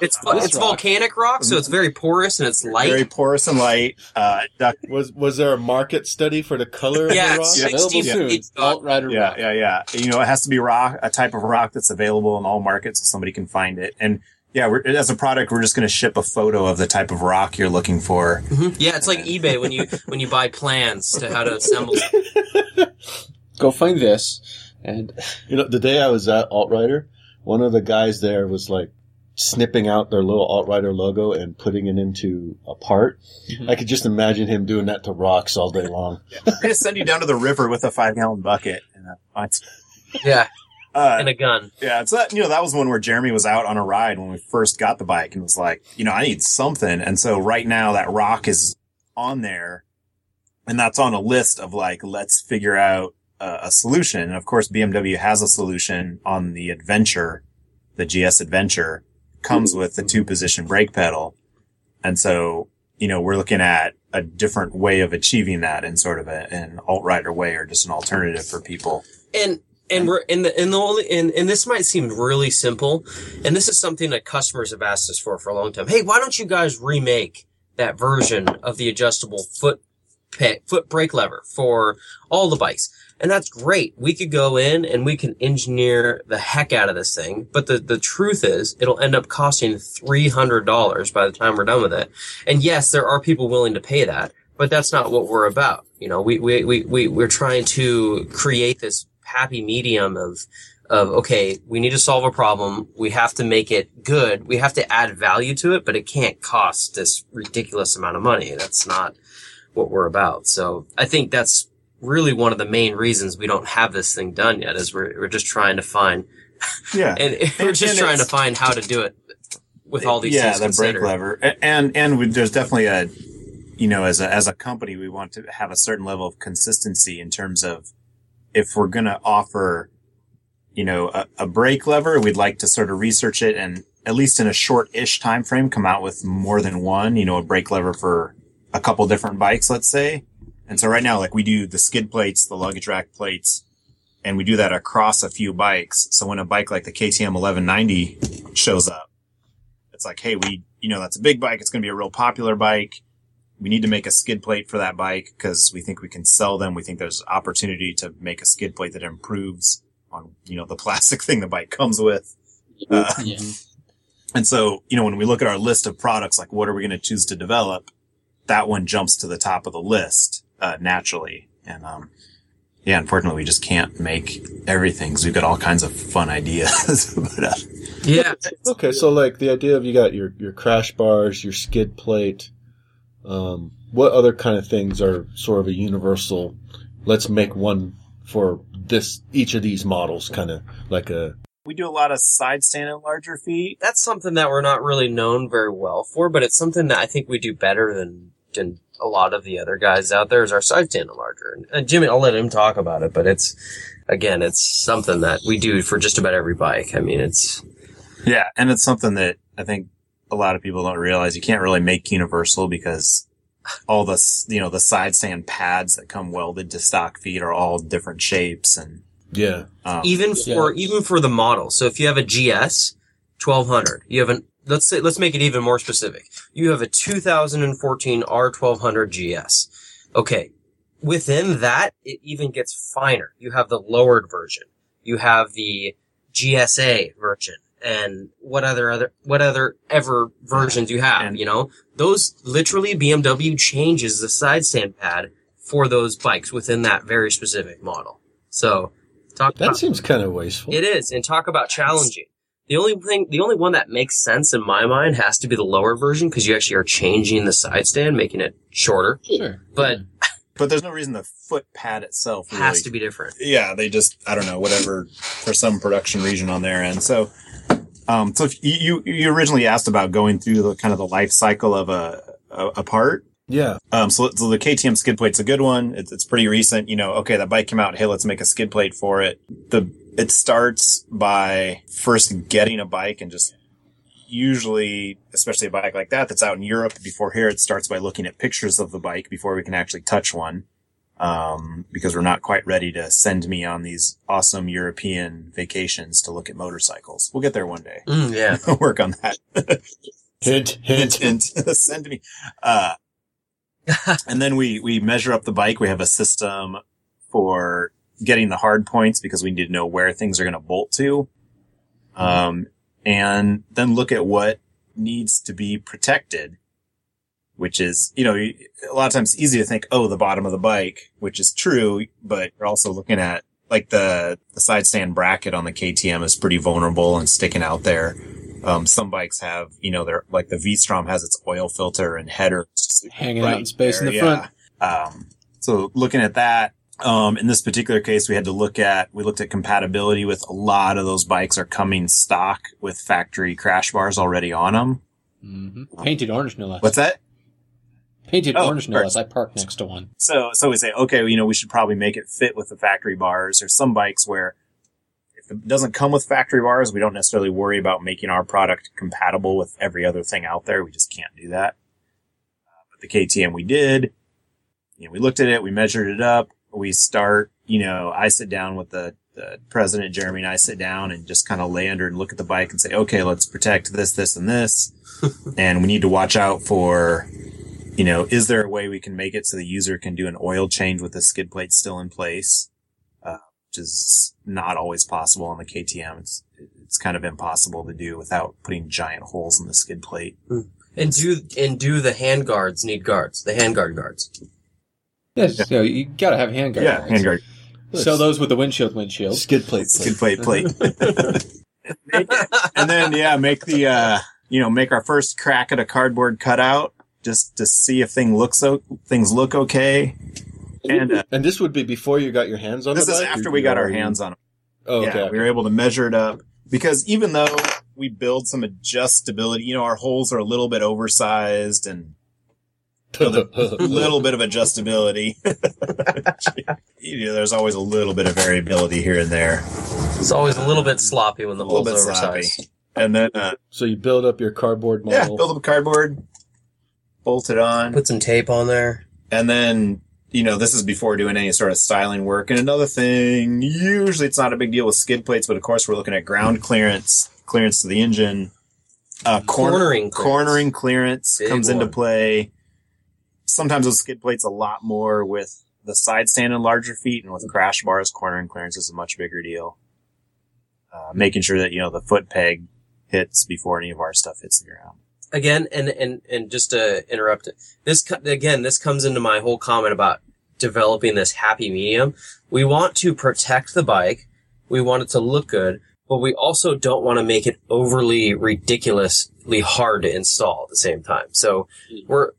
It's uh, it's rock. volcanic rock, so it's very porous and it's light. Very porous and light. Uh, duct- was was there a market study for the color yeah, of the rock? Available yeah, soon. Alt-Rider yeah, rock. yeah, yeah. You know, it has to be rock, a type of rock that's available in all markets, so somebody can find it. And yeah, we're, as a product, we're just going to ship a photo of the type of rock you're looking for. Mm-hmm. Yeah, it's like eBay when you when you buy plans to how to assemble. Go find this, and you know, the day I was at Alt-Rider, one of the guys there was like, snipping out their little Alt-Rider logo and putting it into a part. Mm-hmm. I could just imagine him doing that to rocks all day long. Yeah. We're going to send you down to the river with a five-gallon bucket. And that's yeah, uh, and a gun. Yeah, so that, you know, that was one where Jeremy was out on a ride when we first got the bike and was like, you know, I need something. And so right now that rock is on there, and that's on a list of like, let's figure out uh, a solution. And of course, B M W has a solution on the Adventure, the G S Adventure. Comes with the two position brake pedal. And so, you know, we're looking at a different way of achieving that in sort of a, an Alt-Rider way, or just an alternative for people. And, and we're in the, in the only, and, and this might seem really simple. And this is something that customers have asked us for for a long time. Hey, why don't you guys remake that version of the adjustable foot pe- foot brake lever for all the bikes? And that's great. We could go in and we can engineer the heck out of this thing. But the, the truth is, it'll end up costing three hundred dollars by the time we're done with it. And yes, there are people willing to pay that, but that's not what we're about. You know, we, we, we, we, we're trying to create this happy medium of, of, okay, we need to solve a problem. We have to make it good. We have to add value to it, but it can't cost this ridiculous amount of money. That's not what we're about. So I think that's really one of the main reasons we don't have this thing done yet, is we're, we're just trying to find, yeah, and we're just and trying to find how to do it with all these, yeah, things, the brake lever. And, and we, there's definitely a, you know, as a, as a company, we want to have a certain level of consistency in terms of, if we're going to offer, you know, a, a brake lever, we'd like to sort of research it and at least in a short-ish time frame come out with more than one, you know, a brake lever for a couple different bikes, let's say. And so right now, like, we do the skid plates, the luggage rack plates, and we do that across a few bikes. So when a bike like the K T M eleven ninety shows up, it's like, hey, we, you know, that's a big bike. It's going to be a real popular bike. We need to make a skid plate for that bike because we think we can sell them. We think there's opportunity to make a skid plate that improves on, you know, the plastic thing the bike comes with. Uh, yeah. And so, you know, when we look at our list of products, like what are we going to choose to develop? That one jumps to the top of the list, uh, naturally. And, um, yeah, unfortunately we just can't make everything because we've got all kinds of fun ideas. But, uh, yeah. Okay. So like the idea of you got your, your crash bars, your skid plate, Um, what other kind of things are sort of a universal, let's make one for this, each of these models, kind of like a... We do a lot of side stand and larger feet. That's something that we're not really known very well for, but it's something that I think we do better than, than a lot of the other guys out there, is our side stand and larger. And, and Jimmy, I'll let him talk about it, but it's, again, it's something that we do for just about every bike. I mean, it's... Yeah, and it's something that I think a lot of people don't realize you can't really make universal because all the, you know, the side stand pads that come welded to stock feet are all different shapes. And yeah, um, even for, yeah. even for the model. So if you have a G S twelve hundred, you have an, let's say, let's make it even more specific. You have a two thousand fourteen R twelve hundred G S. Okay. Within that, it even gets finer. You have the lowered version. You have the G S A version. And what other other what other ever versions you have, you know, those literally B M W changes the side stand pad for those bikes within that very specific model. So talk that about, seems kind of wasteful. It is, and talk about challenging. The only thing, the only one that makes sense in my mind has to be the lower version because you actually are changing the side stand, making it shorter. Sure, but but there's no reason the foot pad itself really has to be different. Yeah, they just I don't know whatever for some production region on their end. So. Um, so if you, you originally asked about going through the kind of the life cycle of a, a, a part. Yeah. Um, so, so the K T M skid plate's a good one. It's, it's pretty recent. You know, okay, that bike came out. Hey, let's make a skid plate for it. The, it starts by first getting a bike and just usually, especially a bike like that, that's out in Europe before here, it starts by looking at pictures of the bike before we can actually touch one. Um, because we're not quite ready to send me on these awesome European vacations to look at motorcycles. We'll get there one day. Mm, yeah. I'll work on that. hint, hint, hint. Send me. Uh, and then we, we measure up the bike. We have a system for getting the hard points because we need to know where things are going to bolt to. Um, and then look at what needs to be protected. Which is, you know, a lot of times it's easy to think, oh, the bottom of the bike, which is true, but you're also looking at, like, the, the side stand bracket on the K T M is pretty vulnerable and sticking out there. Um, some bikes have, you know, they're, like, the V-Strom has its oil filter and header hanging right out in space there, in the yeah. front. Um, so looking at that, um, in this particular case, we had to look at, we looked at compatibility with a lot of those bikes are coming stock with factory crash bars already on them. Mm-hmm. Painted orange, no less. What's that? Painted oh, orange, no less. I parked next to one. So, so we say, okay, well, you know, we should probably make it fit with the factory bars. There's some bikes where if it doesn't come with factory bars, we don't necessarily worry about making our product compatible with every other thing out there. We just can't do that. Uh, but the K T M we did. You know, we looked at it. We measured it up. We start, you know, I sit down with the, the president, Jeremy, and I sit down and just kind of lay under and look at the bike and say, okay, let's protect this, this, and this. And we need to watch out for... You know, is there a way we can make it so the user can do an oil change with the skid plate still in place? Uh, which is not always possible on the K T M. It's, it's kind of impossible to do without putting giant holes in the skid plate. And do, and do the hand guards need guards? The handguard guards. Yes. Yeah. So you gotta have handguard yeah, guards. Yeah, handguard. Sell those with the windshield windshield. Skid plate plate. Skid plate plate. And then, yeah, make the, uh, you know, make our first crack at a cardboard cutout just to see if thing looks o- things look okay. And, uh, and this would be before you got your hands on it? This is after we got our hands on it. Oh, okay. Yeah, we were able to measure it up. Because even though we build some adjustability, you know, our holes are a little bit oversized and a little bit of adjustability. You know, there's always a little bit of variability here and there. It's always a little bit sloppy when the holes are oversized. Sloppy. And then, uh, so you build up your cardboard model. Yeah, build up cardboard, bolt it on. Put some tape on there. And then, you know, this is before doing any sort of styling work. And another thing, usually it's not a big deal with skid plates, but of course we're looking at ground clearance, clearance to the engine. Uh, cornering, cornering clearance, cornering clearance comes one. into play. Sometimes with skid plates a lot more with the side stand and larger feet, and with crash bars, cornering clearance is a much bigger deal. Uh, making sure that, you know, the foot peg hits before any of our stuff hits the ground. Again, and, and, and just to interrupt, this again, this comes into my whole comment about developing this happy medium. We want to protect the bike. We want it to look good, but we also don't want to make it overly ridiculously hard to install at the same time. So we're,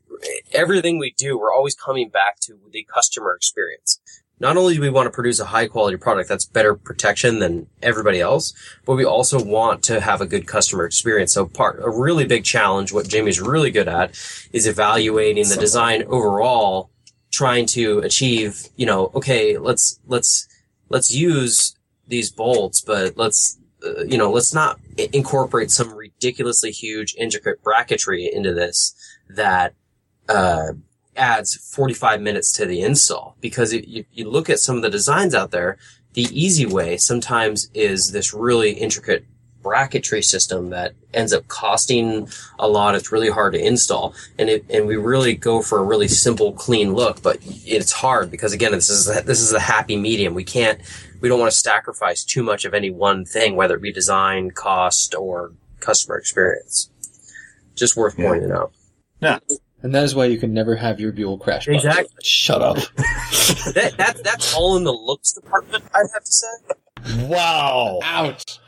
everything we do, we're always coming back to the customer experience. Not only do we want to produce a high quality product that's better protection than everybody else, but we also want to have a good customer experience. So part, a really big challenge, what Jimmy's really good at is evaluating the design overall, trying to achieve, you know, okay, let's, let's, let's use these bolts, but let's, uh, you know, let's not incorporate some ridiculously huge intricate bracketry into this that, uh, adds forty-five minutes to the install, because it, you, you look at some of the designs out there, the easy way sometimes is this really intricate bracketry system that ends up costing a lot. It's really hard to install, and it, and we really go for a really simple, clean look, but it's hard because, again, this is a, this is a happy medium. We can't, we don't want to sacrifice too much of any one thing, whether it be design, cost, or customer experience. Just worth yeah. pointing out. Yeah. And that is why you can never have your Buell crash. Exactly. Box. Shut up. that, that that's all in the looks department, I'd have to say. Wow. Ouch.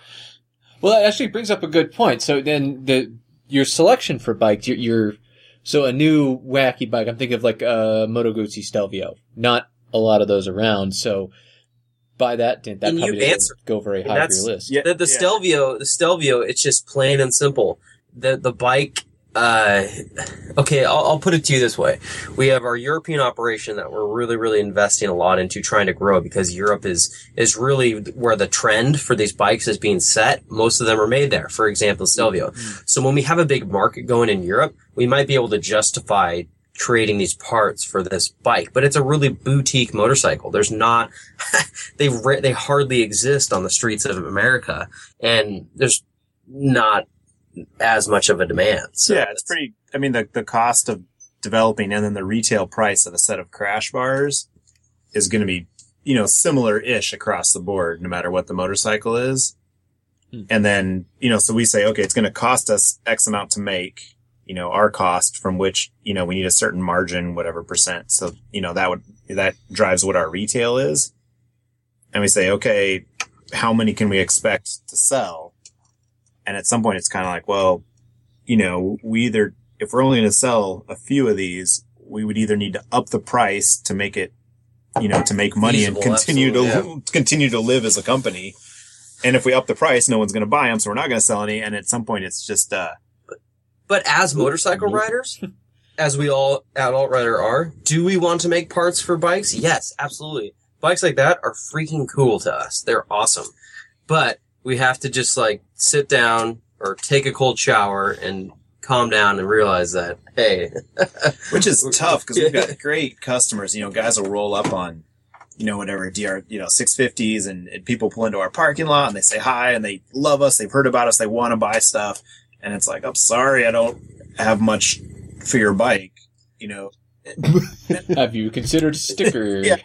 Well, that actually brings up a good point. So then the your selection for bikes, your, your so a new wacky bike, I'm thinking of like a uh, Moto Guzzi Stelvio. Not a lot of those around, so by that didn't that and probably didn't go very high for your list. Yeah, the the yeah. Stelvio, the Stelvio, it's just plain and simple. The the bike Uh, okay, I'll, I'll put it to you this way. We have our European operation that we're really, really investing a lot into trying to grow, because Europe is, is really where the trend for these bikes is being set. Most of them are made there, for example, Stelvio. Mm-hmm. So when we have a big market going in Europe, we might be able to justify creating these parts for this bike, but it's a really boutique motorcycle. There's not, they, re- they hardly exist on the streets of America, and there's not as much of a demand. So yeah, it's pretty, I mean, the, the cost of developing and then the retail price of a set of crash bars is going to be, you know, similar-ish across the board, no matter what the motorcycle is. Hmm. And then, you know, so we say, okay, it's going to cost us X amount to make, you know, our cost, from which, you know, we need a certain margin, whatever percent. So, you know, that would, that drives what our retail is. And we say, okay, how many can we expect to sell? And at some point, it's kind of like, well, you know, we either, if we're only going to sell a few of these, we would either need to up the price to make it, you know, to make money feasible, and continue to yeah. continue to live as a company. And if we up the price, no one's going to buy them, so we're not going to sell any. And at some point, it's just, uh, but, but as motorcycle riders, as we all adult rider are, do we want to make parts for bikes? Yes, absolutely. Bikes like that are freaking cool to us. They're awesome. But we have to just, like, sit down or take a cold shower and calm down and realize that, hey. Which is tough, because we've got great customers. You know, guys will roll up on, you know, whatever, D R, you know, six fifties, and, and people pull into our parking lot, and they say hi, and they love us, they've heard about us, they want to buy stuff. And it's like, I'm sorry, I don't have much for your bike, you know. Have you considered stickers? You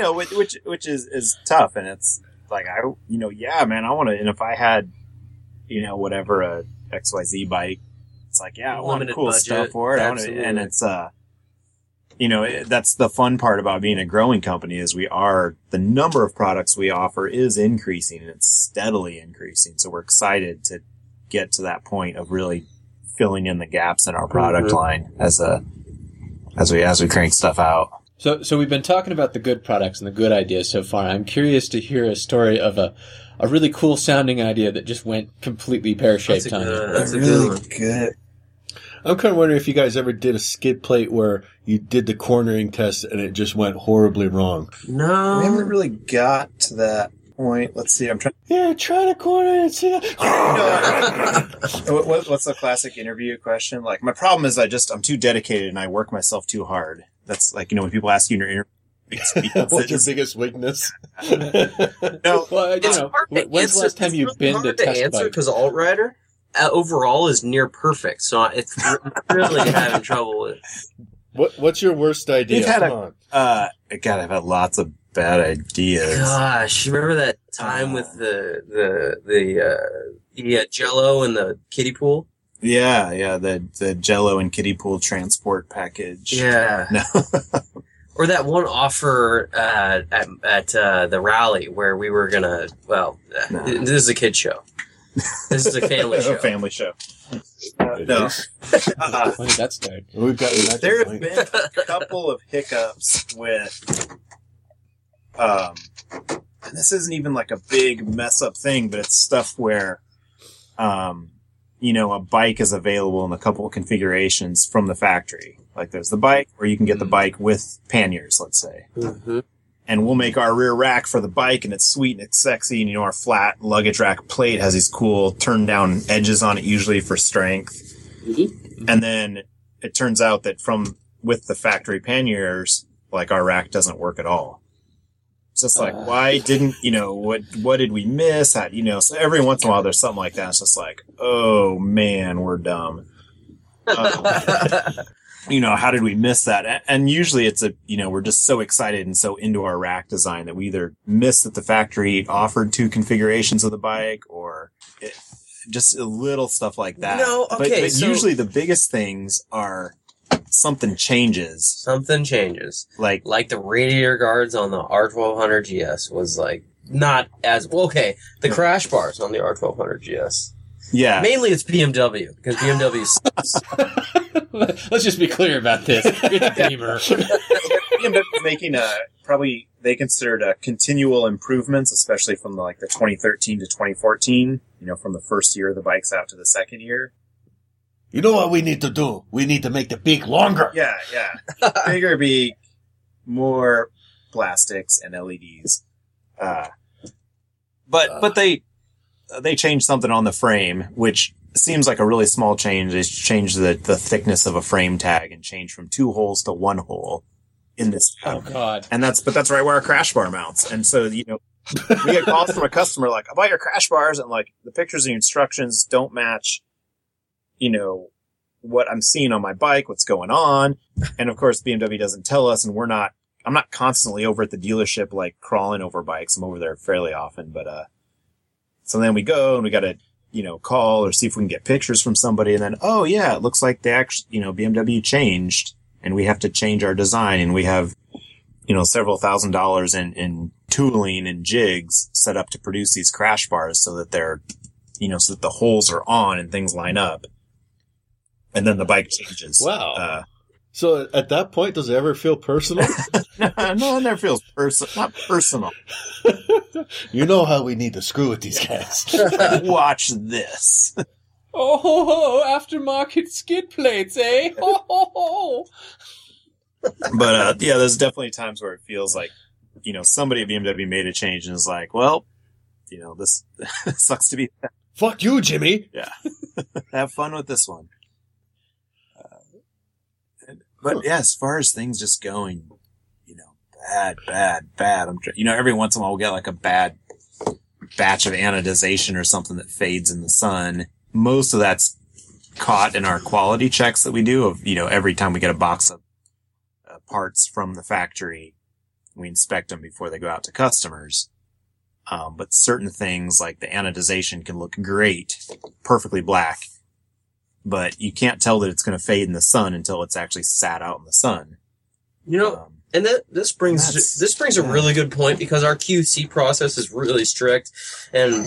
know, which which is, is tough, and it's, like, I, you know, yeah, man, I want to, and if I had, you know, whatever, a X Y Z bike, it's like, yeah, I want cool budget, stuff for it. I wanna, and it's, uh, you know, that's the fun part about being a growing company is we are, the number of products we offer is increasing, and it's steadily increasing. So we're excited to get to that point of really filling in the gaps in our product mm-hmm. line as a, as we, as we crank stuff out. So, so we've been talking about the good products and the good ideas so far. I'm curious to hear a story of a, a really cool sounding idea that just went completely pear-shaped on you. That's a really good. I'm kind of wondering if you guys ever did a skid plate where you did the cornering test and it just went horribly wrong. No. We haven't really got to that point. Let's see. I'm trying. Yeah, try to corner it. See that? No, what, what's the classic interview question? Like, my problem is I just, I'm too dedicated and I work myself too hard. That's like, you know, when people ask you in your interview, what's your biggest weakness? No, well, you know, when's the last time you've been to test bike? Because Alt-Rider uh, overall is near perfect, so it's really having trouble with. What What's your worst idea? You've had a, uh, God, I've had lots of bad ideas. Gosh, remember that time uh, with the the the uh, the uh, Jello and the kiddie pool? Yeah, yeah, the the Jello and kiddie pool transport package. Yeah. No. Or that one offer uh, at, at uh, the rally where we were going to, well, uh, nah. this is a kid show. This is a family show. A family show. Uh, no. uh, that's good. We've got, we've got there have point. been a couple of hiccups with, um, and this isn't even like a big mess up thing, but it's stuff where, um, you know, a bike is available in a couple of configurations from the factory. Like, there's the bike, or you can get the bike with panniers, let's say. Mm-hmm. And we'll make our rear rack for the bike, and it's sweet and it's sexy. And, you know, our flat luggage rack plate has these cool turned-down edges on it, usually for strength. Mm-hmm. And then it turns out that from with the factory panniers, like, our rack doesn't work at all. It's just like, uh. why didn't, you know, what what did we miss? How, you know, so every once in a while there's something like that. It's just like, oh, man, we're dumb. Um, you know, how did we miss that? And usually it's a, you know, we're just so excited and so into our rack design that we either miss that the factory offered two configurations of the bike, or it, just little stuff like that. No, okay. But, but so usually the biggest things are something changes. Something changes. Like, like the radiator guards on the R twelve hundred G S was like not as, well, okay, the crash bars on the R twelve hundred G S. Yeah. Mainly it's B M W, because B M W sucks. Let's just be clear about this. It's Beamer. B M W making a, probably, they considered a continual improvements, especially from the, like the twenty thirteen to twenty fourteen, you know, from the first year of the bikes out to the second year. You know what we need to do? We need to make the beak longer. Yeah, yeah. Bigger beak, more plastics and L E Ds. Uh, but, uh, but they, They changed something on the frame, which seems like a really small change. They changed the, the thickness of a frame tag and changed from two holes to one hole in this. Oh, God. And that's, but that's right where our crash bar mounts. And so, you know, we get calls from a customer like, I bought your crash bars, and like the pictures and the instructions don't match, you know, what I'm seeing on my bike, what's going on. And of course, B M W doesn't tell us, and we're not, I'm not constantly over at the dealership, like crawling over bikes. I'm over there fairly often, but, uh, so then we go and we got to, you know, call or see if we can get pictures from somebody. And then, oh, yeah, it looks like they actually, you know, B M W changed, and we have to change our design. And we have, you know, several thousand dollars in, in tooling and jigs set up to produce these crash bars so that they're, you know, so that the holes are on and things line up. And then the bike changes. Wow. Uh, so at that point, does it ever feel personal? No, no, it never feels personal. Not personal. You know how we need to screw with these guys. Watch this. Oh, ho, ho, aftermarket skid plates, eh? Ho, ho, ho. But, uh, yeah, there's definitely times where it feels like, you know, somebody at B M W made a change and is like, well, you know, this sucks to be. Fuck you, Jimmy. Yeah. Have fun with this one. Uh, but, yeah, as far as things just going, Bad, bad, bad. I'm, you know, every once in a while we'll get like a bad batch of anodization or something that fades in the sun. Most of that's caught in our quality checks that we do of, you know, every time we get a box of uh, parts from the factory, we inspect them before they go out to customers. Um, but certain things like the anodization can look great, perfectly black, but you can't tell that it's going to fade in the sun until it's actually sat out in the sun. You know, um, and that, this brings this brings a really good point, because our Q C process is really strict, and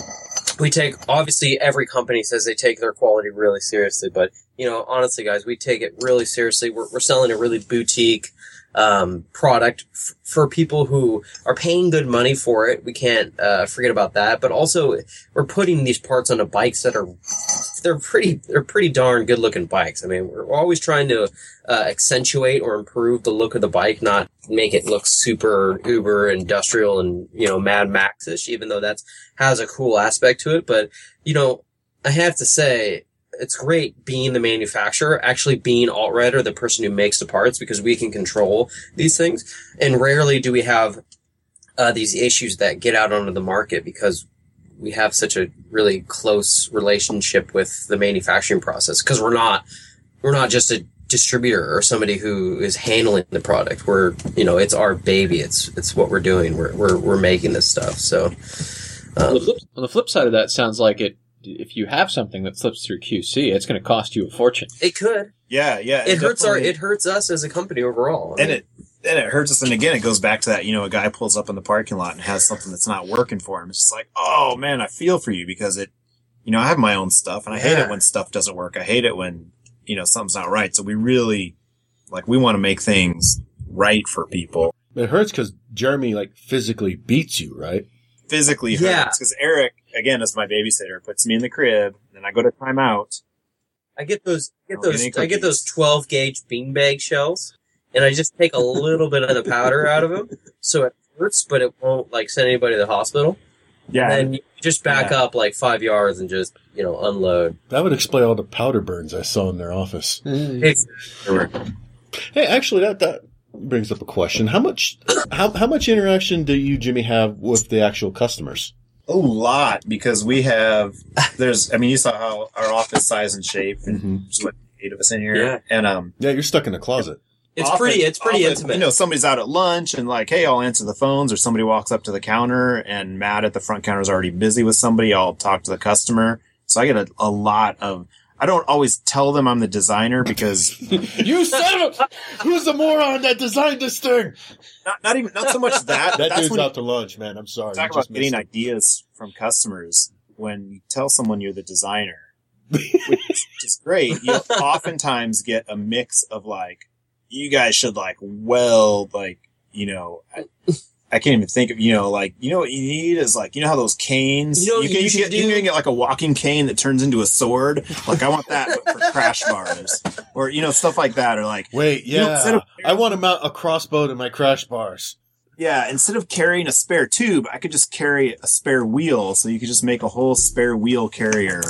we take, obviously every company says they take their quality really seriously, but you know, honestly, guys, we take it really seriously. We're, we're selling a really boutique um, product f- for people who are paying good money for it. We can't uh, forget about that, but also we're putting these parts onto bikes that are they're pretty they're pretty darn good looking bikes. I mean, we're always trying to uh, accentuate or improve the look of the bike, not make it look super uber industrial and, you know, Mad Max-ish, even though that's has a cool aspect to it. But you know, I have to say, it's great being the manufacturer, actually being alt-right or the person who makes the parts, because we can control these things. And rarely do we have uh, these issues that get out onto the market, because we have such a really close relationship with the manufacturing process. Because we're not we're not just a distributor or somebody who is handling the product. We're, you know, it's our baby. It's it's what we're doing. We're we're, we're making this stuff. So um, on, the flip, on the flip side of that, sounds like it. If you have something that slips through Q C, it's going to cost you a fortune. It could. Yeah, yeah. It, it hurts our. It hurts us as a company overall. I and mean, it and it hurts us. And again, it goes back to that. You know, a guy pulls up in the parking lot and has something that's not working for him. It's just like, oh man, I feel for you, because it. You know, I have my own stuff, and I yeah. hate it when stuff doesn't work. I hate it when, you know, something's not right. So we really, like, we want to make things right for people. It hurts because Jeremy, like, physically beats you, right? Physically hurts yeah. because Eric, again, as my babysitter, puts me in the crib, and I go to timeout. I get those, get those, I get those twelve gauge beanbag shells, and I just take a little bit of the powder out of them, so it hurts, but it won't like send anybody to the hospital. Yeah, and then you just back yeah. up like five yards and just, you know, unload. That would explain all the powder burns I saw in their office. Hey, actually, that that. brings up a question. How much how how much interaction do you, Jimmy, have with the actual customers? A lot, because we have there's I mean, you saw how our office size and shape, and mm-hmm. there's like eight of us in here. Yeah. And um Yeah, you're stuck in a closet. It's often, pretty it's pretty often, intimate. You know, somebody's out at lunch and like, hey, I'll answer the phones, or somebody walks up to the counter and Matt at the front counter is already busy with somebody, I'll talk to the customer. So I get a, a lot of I don't always tell them I'm the designer, because you son of a, who's the moron that designed this thing? Not, not even, not so much that. That dude's out to lunch, man. I'm sorry. Talk about getting ideas from customers. When you tell someone you're the designer, which is great, you oftentimes get a mix of like, you guys should like, well, like, you know. I, I can't even think of, you know, like, you know what you need is like, you know how those canes, you, know, you, can, you, you, get, you can get like a walking cane that turns into a sword. Like, I want that but for crash bars, or, you know, stuff like that. Or like, wait, yeah, you know, instead of, I want to mount a crossbow to my crash bars. Yeah. Instead of carrying a spare tube, I could just carry a spare wheel. So you could just make a whole spare wheel carrier.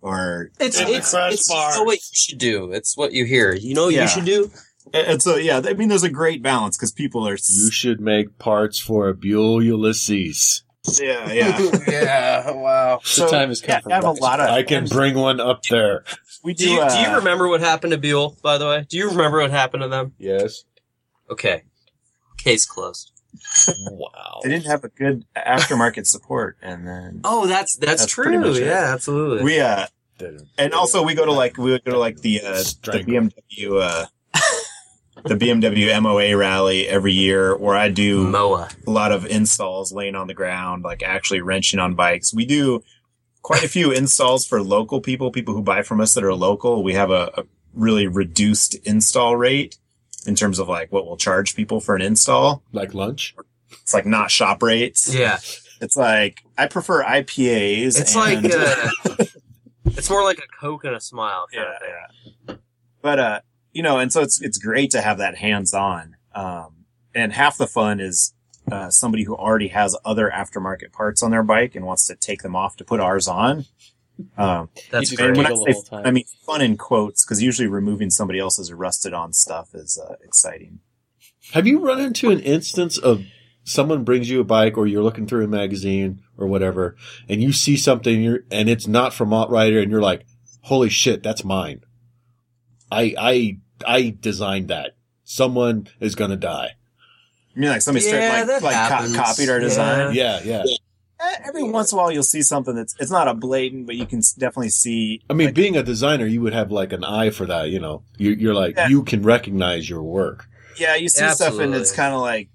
Or it's, uh, it's, crash it's bars. So what you should do. It's what you hear. You know, yeah. you should do. And so, yeah, I mean, there's a great balance, because people are... You should make parts for a Buell Ulysses. Yeah, yeah. yeah, wow. So, the time has come. Yeah, I have a lot of... I can bring one up there. We do, do, you, uh, do you remember what happened to Buell, by the way? Do you remember what happened to them? Yes. Okay. Case closed. Wow. They didn't have a good aftermarket support, and then... Oh, that's that's, that's true. Yeah, absolutely. We, uh... And also, we go to, like, we would go to, like, the, uh, the B M W, uh... the B M W M O A rally every year, where I do Moa. a lot of installs laying on the ground, like actually wrenching on bikes. We do quite a few installs for local people, people who buy from us that are local. We have a, a really reduced install rate in terms of like what we'll charge people for an install. Like lunch? It's like not shop rates. Yeah. It's like, I prefer I P As. It's and- like, uh, it's more like a Coke and a smile. Kind yeah, of thing. yeah. But, uh, you know, and so it's it's great to have that hands-on. Um, and half the fun is uh, somebody who already has other aftermarket parts on their bike and wants to take them off to put ours on. Um, That's great. When I, say, I mean, fun in quotes, because usually removing somebody else's rusted-on stuff is uh, exciting. Have you run into an instance of someone brings you a bike, or you're looking through a magazine or whatever, and you see something you're, and it's not from Outrider, and you're like, holy shit, that's mine. I I I designed that. Someone is gonna die. You mean like somebody yeah, straight, like, like co- copied our design? Yeah. yeah, yeah. Every once in a while, you'll see something that's it's not a blatant, but you can definitely see. I mean, like, being a designer, you would have like an eye for that. You know, you're, you're like yeah. you can recognize your work. yeah, you see Absolutely. stuff and it's kind of like,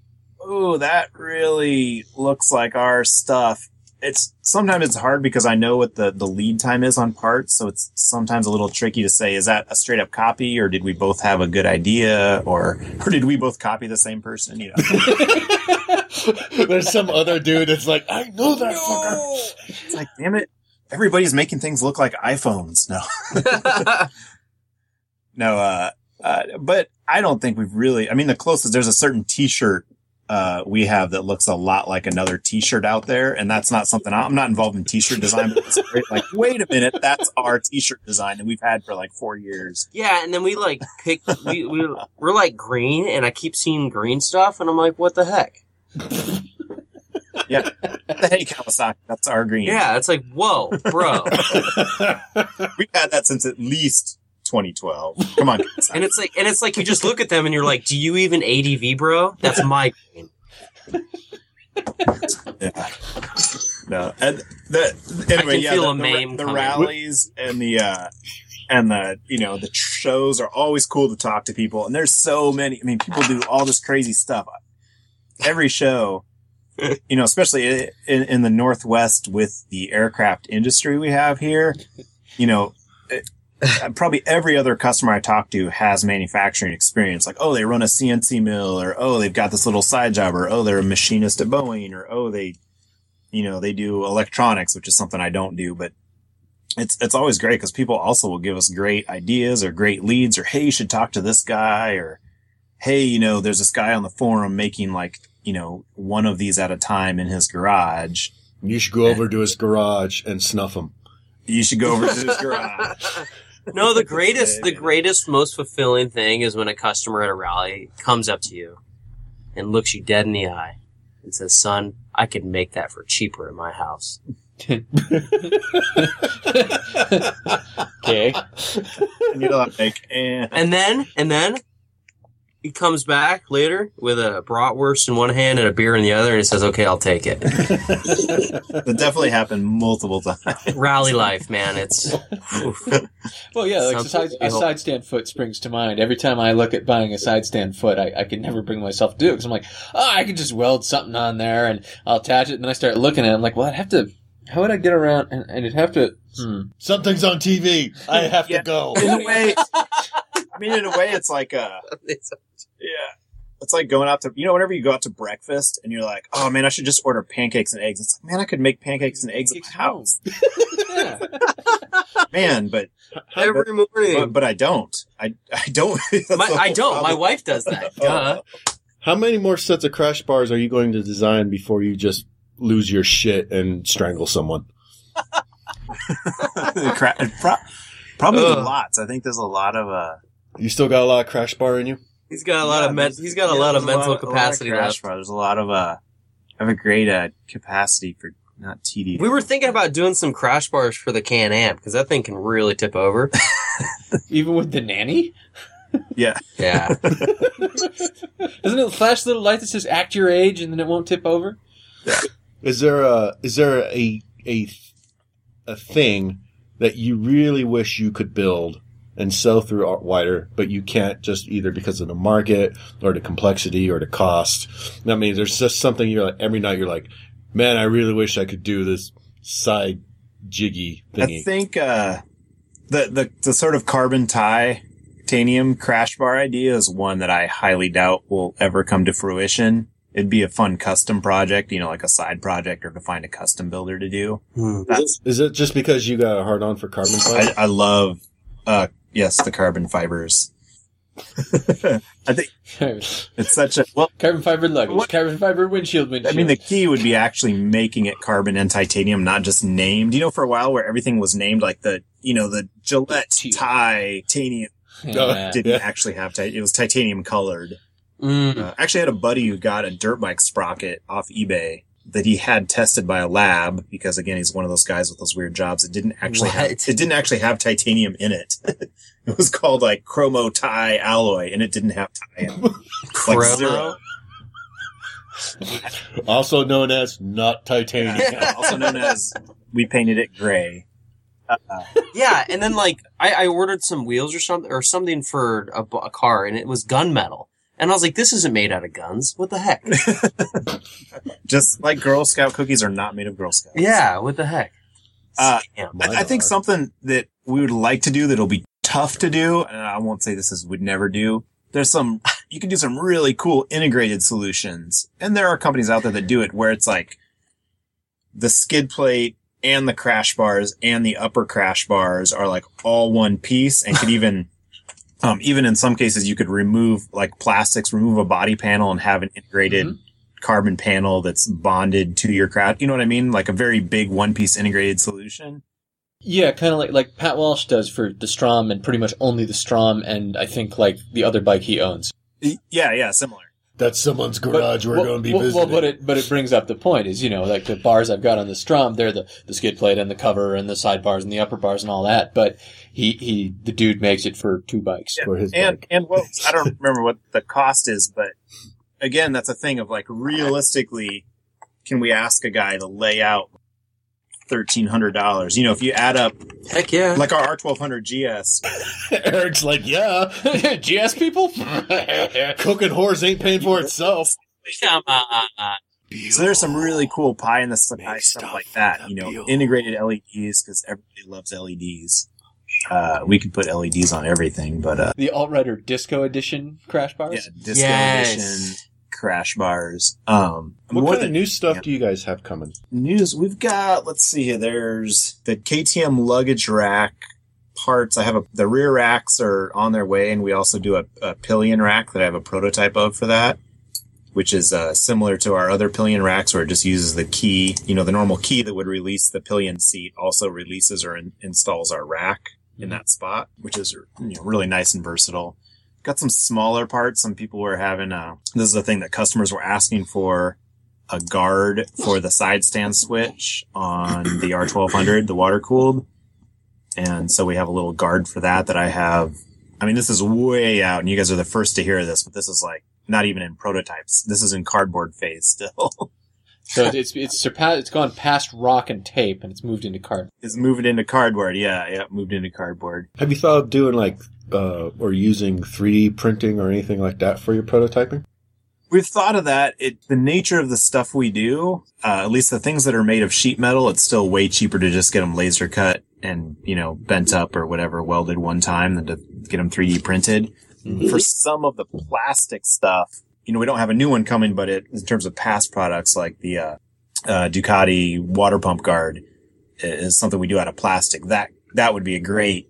ooh, that really looks like our stuff. It's sometimes it's hard because I know what the, the lead time is on parts, so it's sometimes a little tricky to say, is that a straight up copy, or did we both have a good idea, or or did we both copy the same person? You know, there's some other dude that's like, I know that no! fucker. It's like, damn it, everybody's making things look like iPhones. No, no, uh, uh, but I don't think we've really. I mean, the closest there's a certain T-shirt. Uh, we have that looks a lot like another T-shirt out there, and that's not something I'm not involved in T-shirt design. But it's great. Like, wait a minute, that's our T-shirt design that we've had for like four years. Yeah, and then we like pick we, we we're like green, and I keep seeing green stuff, and I'm like, what the heck? Yeah, what the heck, Kawasaki? That's our green. Yeah, it's like, whoa, bro. We've had that since at least twenty twelve. Come on, Kawasaki. and it's like, and it's like you just look at them and you're like, do you even A D V, bro? That's my green. Yeah. No, and the anyway, yeah, the, the, the rallies and the uh, and the you know the shows are always cool to talk to people. And there's so many. I mean, people do all this crazy stuff. Every show. You know, especially in, in the Northwest with the aircraft industry we have here, you know, it, probably every other customer I talk to has manufacturing experience. Like, oh, they run a C N C mill, or, oh, they've got this little side job, or, oh, they're a machinist at Boeing, or, oh, they, you know, they do electronics, which is something I don't do. But it's, it's always great because people also will give us great ideas or great leads, or, hey, you should talk to this guy, or, hey, you know, there's this guy on the forum making like, you know, one of these at a time in his garage. You should go over and, to his garage and snuff him. You should go over to his garage. No, the greatest, the greatest, most fulfilling thing is when a customer at a rally comes up to you and looks you dead in the eye and says, son, I could make that for cheaper in my house. Okay. And you're like, eh. And then, and then, he comes back later with a bratwurst in one hand and a beer in the other, and he says, okay, I'll take it. That definitely happened multiple times. Rally life, man. It's Well, yeah, like a, side, a side stand foot springs to mind. Every time I look at buying a side stand foot, I, I can never bring myself to do it, because I'm like, oh, I can just weld something on there, and I'll attach it, and then I start looking at it, I'm like, well, I'd have to... How would I get around? And, and it'd have to... Hmm. Something's on T V. I have yeah. to go. In a way... I mean, in a way, it's like a... Yeah. It's like going out to, you know, whenever you go out to breakfast and you're like, oh man, I should just order pancakes and eggs. It's like, man, I could make pancakes and eggs at my house. Yeah. Man, but every but, morning, but, but I don't. I I don't. My, I don't. Problem. My wife does that. Duh. How many more sets of crash bars are you going to design before you just lose your shit and strangle someone? Probably Ugh. lots. I think there's a lot of. Uh, You still got a lot of crash bar in you? He's got a lot yeah, of men- he's got a yeah, lot of mental lot, capacity. Lot of crash bar. There's a lot of uh, I have a great uh, capacity for not T D. We were thinking about doing some crash bars for the Can-Am because that thing can really tip over. Even with the nanny? Yeah, yeah. Doesn't it flash little light that says "Act your age" and then it won't tip over? Yeah. Is there a is there a a a thing that you really wish you could build and sell through wider, but you can't just either because of the market or the complexity or the cost? I mean, there's just something you're like, every night you're like, man, I really wish I could do this side jiggy thingy. I think uh, the, the the sort of carbon tie titanium crash bar idea is one that I highly doubt will ever come to fruition. It'd be a fun custom project, you know, like a side project, or to find a custom builder to do. Hmm. That's, is it just because you got a hard on for carbon fiber? I, I love uh Yes, the carbon fibers. I think it's such a well, carbon fiber luggage, what? carbon fiber windshield, windshield. I mean, the key would be actually making it carbon and titanium, not just named. You know, for a while where everything was named, like the you know the Gillette titanium yeah. didn't yeah. actually have ti- it was titanium colored. Mm. Uh, actually, I had a buddy who got a dirt bike sprocket off eBay that he had tested by a lab, because again, he's one of those guys with those weird jobs. It didn't actually have, it didn't actually have titanium in it. It was called like chromo tie alloy, and it didn't have tie in it. Like zero. Also known as not titanium. Yeah, also known as we painted it gray. Uh-uh. Yeah, and then like I, I ordered some wheels or something or something for a, a car, and it was gunmetal. And I was like, this isn't made out of guns. What the heck? Just like Girl Scout cookies are not made of Girl Scouts. Yeah, what the heck? Uh, Damn, I, I think something that we would like to do that'll be tough to do, and I won't say this is we'd never do, there's some, you can do some really cool integrated solutions. And there are companies out there that do it where it's like the skid plate and the crash bars and the upper crash bars are like all one piece and could even... Um, even in some cases, you could remove like plastics, remove a body panel and have an integrated mm-hmm. carbon panel that's bonded to your craft. You know what I mean? Like a very big one piece integrated solution. Yeah. Kind of like, like Pat Walsh does for the Strom, and pretty much only the Strom. And I think like the other bike he owns. Yeah. Yeah. Similar. That's someone's garage. But, we're well, going to be well, visiting. Well, but it, but it brings up the point is, you know, like the bars I've got on the Strom, they're the, the skid plate and the cover and the side bars and the upper bars and all that. But he, he, the dude makes it for two bikes yeah, for his and, bike. And well, I don't remember what the cost is, but again, that's a thing of like, realistically, can we ask a guy to lay out thirteen hundred dollars? You know, if you add up, heck yeah, like our R twelve hundred G S. Eric's like, yeah, G S people, cooking whores ain't paying for itself. Come on. So there's some really cool pie in the sky stuff like that. You know, Beal. Integrated L E Ds because everybody loves L E Ds. Uh, we could put L E Ds on everything, but uh, the alt-righter disco edition crash bars. Yeah, disco yes. edition. Crash bars. Um, what kind of new stuff yeah. do you guys have coming? News, we've got, let's see here, there's the K T M luggage rack parts. I have a, the rear racks are on their way, and we also do a, a pillion rack that I have a prototype of for that, which is uh, similar to our other pillion racks where it just uses the key, you know, the normal key that would release the pillion seat also releases or in, installs our rack mm-hmm. in that spot, which is you know, really nice and versatile. Got some smaller parts. Some people were having, uh, this is the thing that customers were asking for, a guard for the side stand switch on the R twelve hundred, the water cooled. And so we have a little guard for that that I have. I mean, this is way out and you guys are the first to hear this, but this is like not even in prototypes. This is in cardboard phase still. So it's, it's surpassed, it's gone past rock and tape and it's moved into cardboard. It's moved into cardboard. Yeah. Yeah. Moved into cardboard. Have you thought of doing like, Uh, or using three D printing or anything like that for your prototyping? We've thought of that. It, the nature of the stuff we do, uh, at least the things that are made of sheet metal, it's still way cheaper to just get them laser cut and, you know, bent up or whatever, welded one time than to get them three D printed. Mm-hmm. For some of the plastic stuff, you know, we don't have a new one coming, but it, in terms of past products like the uh, uh, Ducati water pump guard is something we do out of plastic. That, that would be a great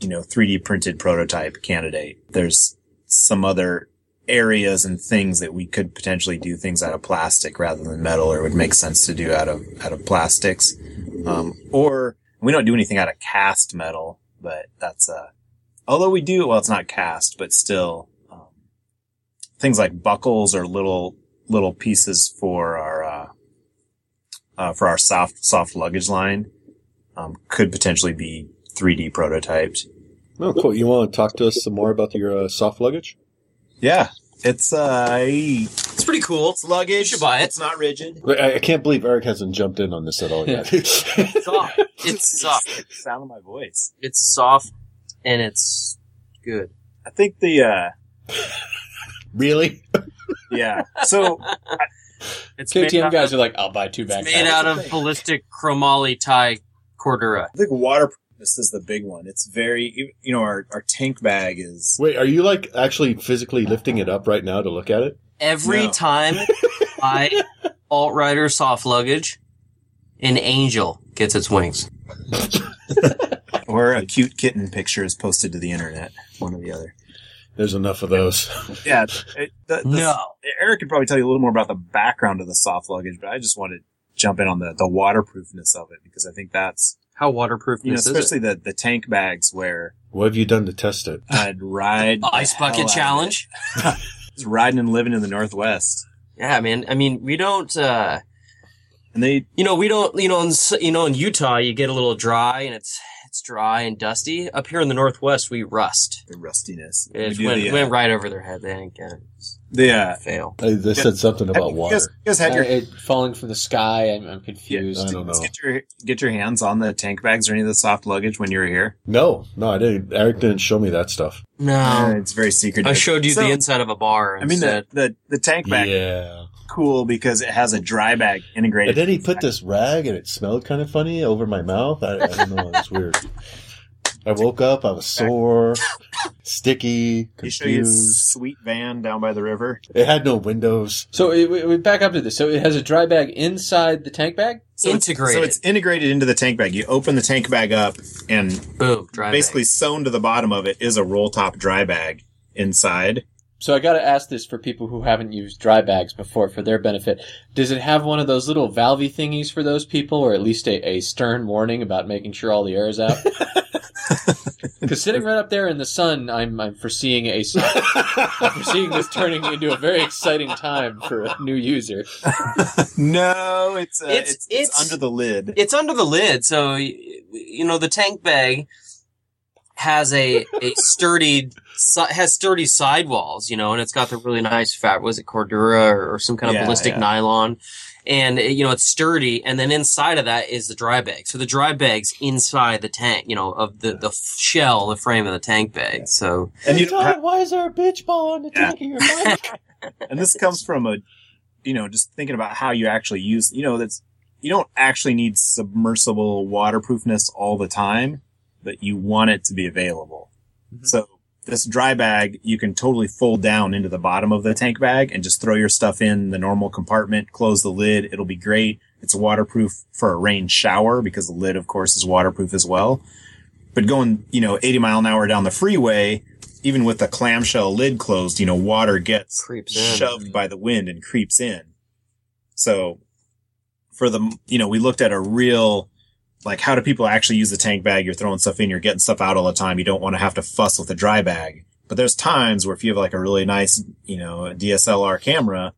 you know, three D printed prototype candidate. There's some other areas and things that we could potentially do things out of plastic rather than metal, or would make sense to do out of, out of plastics. Um, or we don't do anything out of cast metal, but that's, uh, although we do, well, it's not cast, but still, um, things like buckles or little, little pieces for our, uh, uh, for our soft, soft luggage line, um, could potentially be three D prototypes. Oh, cool. You want to talk to us some more about your uh, soft luggage? Yeah. It's uh, it's pretty cool. It's luggage. You should buy it. It's not rigid. I, I can't believe Eric hasn't jumped in on this at all yet. It's soft. It's soft. It's the sound of my voice. It's soft, and it's good. I think the... Uh... Really? Yeah. So... I... It's K T M out... guys are like, I'll buy two backpacks. It's made out of ballistic chromoly tie Cordura. I think water... This is the big one. It's very, you know, our, our tank bag is... Wait, are you, like, actually physically lifting it up right now to look at it? Every no. time I alt-rider soft luggage, an angel gets its wings. Or a cute kitten picture is posted to the internet, one or the other. There's enough of those. Yeah. It, the, the, no. Eric could probably tell you a little more about the background of the soft luggage, but I just want to jump in on the, the waterproofness of it, because I think that's... How waterproof you know, is especially it? the the tank bags where... What have you done to test it? I'd ride... Ice bucket challenge? Just riding and living in the Northwest. Yeah, man. I mean, we don't... Uh, and they... You know, we don't... You know, in, you know, in Utah, you get a little dry, and it's it's dry and dusty. Up here in the Northwest, we rust. The rustiness. It we went, the, uh, went right over their head. They didn't get it. Yeah, fail. They, they said something about I mean, water. You guys, you guys had your, uh, it falling from the sky. I'm, I'm confused. Yeah, I don't know. Get your, get your hands on the tank bags or any of the soft luggage when you were here? No, no, I didn't. Eric didn't show me that stuff. No, uh, it's very secretive. I showed you so, the inside of a bar. I mean, the, the the tank bag. Yeah, cool because it has a dry bag integrated. And then he put this rag, and it smelled kind of funny over my mouth. I, I don't know. It's weird. I woke up, I was sore, sticky, confused. He showed you his sweet van down by the river. It had no windows. So it, we back up to this. So it has a dry bag inside the tank bag? So integrated. It's, so it's integrated into the tank bag. You open the tank bag up and boom, dry basically bag. Sewn to the bottom of it is a roll top dry bag inside. So I got to ask this for people who haven't used dry bags before for their benefit. Does it have one of those little valvey thingies for those people, or at least a, a stern warning about making sure all the air is out? Because sitting right up there in the sun, I'm, I'm foreseeing a, I'm foreseeing this turning into a very exciting time for a new user. No, it's, uh, it's, it's, it's, it's under the lid. It's under the lid. So, you know, the tank bag has a, a sturdy, has sturdy sidewalls, you know, and it's got the really nice fat, was it Cordura or, or some kind of yeah, ballistic yeah. nylon. And, you know, it's sturdy. And then inside of that is the dry bag. So the dry bag's inside the tank, you know, of the, the shell, the frame of the tank bag. So, and you don't have, why is there a bitch ball on the yeah. tank of your bike? And this comes from a, you know, just thinking about how you actually use, you know, that's, you don't actually need submersible waterproofness all the time, but you want it to be available. Mm-hmm. So this dry bag, you can totally fold down into the bottom of the tank bag and just throw your stuff in the normal compartment, close the lid. It'll be great. It's waterproof for a rain shower because the lid, of course, is waterproof as well. But going, you know, eighty mile an hour down the freeway, even with the clamshell lid closed, you know, water gets creeps shoved in by the wind and creeps in. So for the, you know, we looked at a real, like, how do people actually use the tank bag? You're throwing stuff in, you're getting stuff out all the time. You don't want to have to fuss with a dry bag. But there's times where if you have, like, a really nice, you know, D S L R camera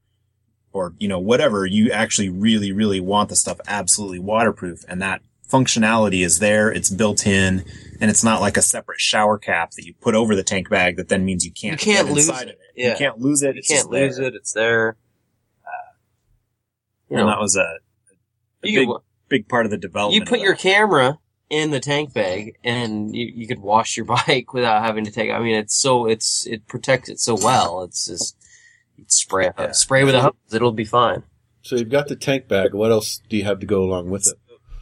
or, you know, whatever, you actually really, really want the stuff absolutely waterproof. And that functionality is there. It's built in. And it's not like a separate shower cap that you put over the tank bag that then means you can't, you can't lose it. it. Yeah. You can't lose it. You it's can't lose there. it. It's there. Uh, you know, that was a, a big... big part of the development. You put your camera in the tank bag and you, you could wash your bike without having to take, I mean, it's so, it's, it protects it so well. It's just it's spray, yeah. spray with a hose. It'll be fine. So you've got the tank bag. What else do you have to go along with it?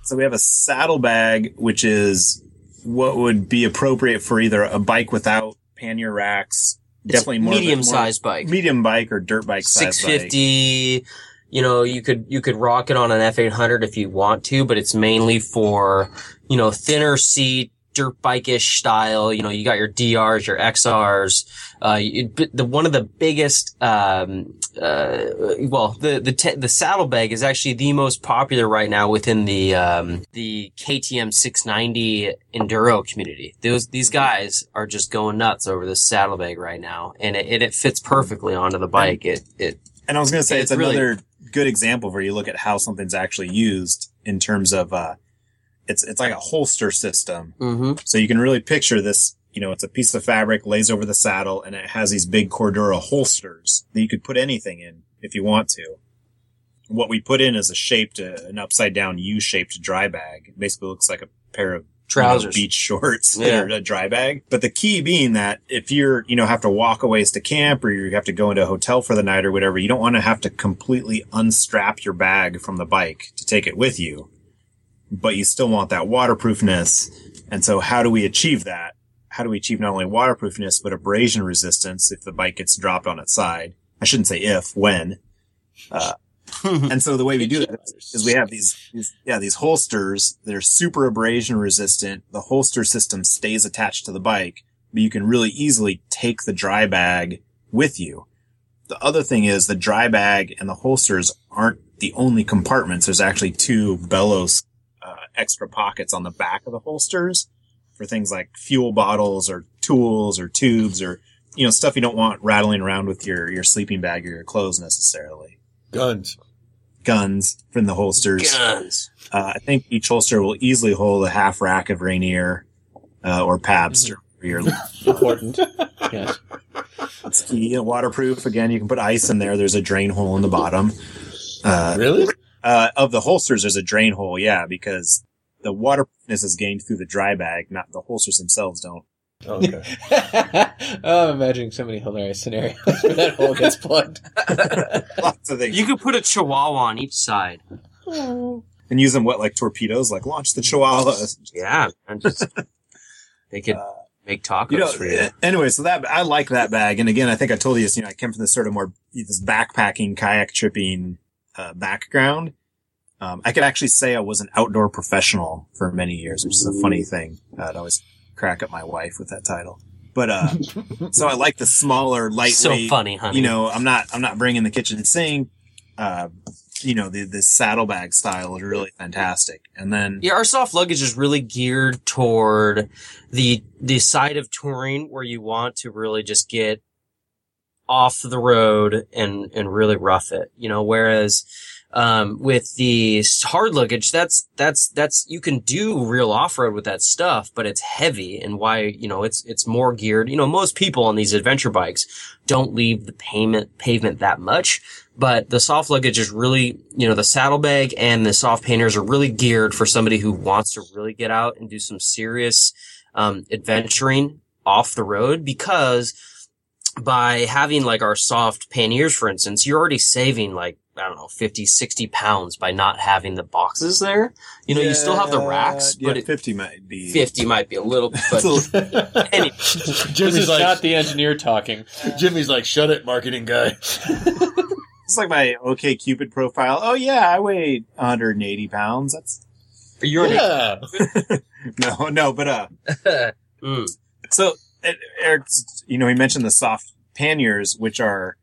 So we have a saddle bag, which is what would be appropriate for either a bike without pannier racks. It's definitely more medium sized bike, medium bike or dirt bike size. six fifty You know, you could, you could rock it on an F eight hundred if you want to, but it's mainly for, you know, thinner seat, dirt bike-ish style. You know, you got your D Rs, your X Rs. Uh, you, the, one of the biggest, um, uh, well, the, the, te- the saddlebag is actually the most popular right now within the, um, the K T M six ninety Enduro community. Those, these guys are just going nuts over this saddlebag right now. And it, and it fits perfectly onto the bike. It, it, and I was going to say, it's, it's another, really, good example where you look at how something's actually used in terms of uh it's it's like a holster system. Mm-hmm. So you can really picture this, you know, it's a piece of fabric lays over the saddle and it has these big Cordura holsters that you could put anything in if you want to. What we put in is a shaped uh, an upside down U-shaped dry bag. It basically looks like a pair of trousers, you know, beach shorts, yeah. a dry bag. But the key being that if you're, you know, have to walk a ways to camp or you have to go into a hotel for the night or whatever, you don't want to have to completely unstrap your bag from the bike to take it with you, but you still want that waterproofness. And so how do we achieve that? How do we achieve not only waterproofness, but abrasion resistance if the bike gets dropped on its side? I shouldn't say if, when. Uh, And so the way we do that is we have these, these, yeah, these holsters that are super abrasion resistant. The holster system stays attached to the bike, but you can really easily take the dry bag with you. The other thing is the dry bag and the holsters aren't the only compartments. There's actually two bellows, uh, extra pockets on the back of the holsters for things like fuel bottles or tools or tubes or, you know, stuff you don't want rattling around with your, your sleeping bag or your clothes necessarily. Guns. Guns from the holsters. Guns. Uh, I think each holster will easily hold a half rack of Rainier, uh, or Pabst, mm-hmm. You're important. Yes. It's key. Waterproof. Again, you can put ice in there. There's a drain hole in the bottom. Uh, really? Uh, of the holsters, there's a drain hole. Yeah, because the waterproofness is gained through the dry bag, not the holsters themselves don't. Okay. Oh, I'm imagining so many hilarious scenarios where that hole gets plugged. Lots of things. You could put a chihuahua on each side. Oh. And use them, what, like torpedoes? Like, launch the chihuahuas. Yeah. And just, they could uh, make tacos you know, for you. Anyway, so that I like that bag. And again, I think I told you this, you know, I came from this sort of more, this backpacking, kayak tripping uh, background. Um, I could actually say I was an outdoor professional for many years, which is a funny thing. Uh, I'd always crack up my wife with that title. But, uh, so I like the smaller, lightweight. So funny, honey. You know, I'm not, I'm not bringing the kitchen sink, uh, you know, the, the saddlebag style is really fantastic. And then. Yeah, our soft luggage is really geared toward the, the side of touring where you want to really just get off the road and, and really rough it, you know, whereas, um, with the hard luggage, that's, that's, that's, you can do real off road with that stuff, but it's heavy and why, you know, it's, it's more geared. You know, most people on these adventure bikes don't leave the pavement, pavement that much. But the soft luggage is really, you know, the saddlebag and the soft painters are really geared for somebody who wants to really get out and do some serious um adventuring off the road, because by having like our soft panniers, for instance, you're already saving like, I don't know, fifty, sixty pounds by not having the boxes there. You know, yeah, you still have the racks, yeah, but it, fifty might be fifty might be a little. But anyway. Jimmy's like, not the engineer talking. Jimmy's like, shut it, marketing guy. It's like my OkCupid profile. Oh yeah, I weigh one hundred eighty pounds. That's you're yeah. no, no, but uh, mm. so it, Eric, you know, he mentioned the soft panniers, which are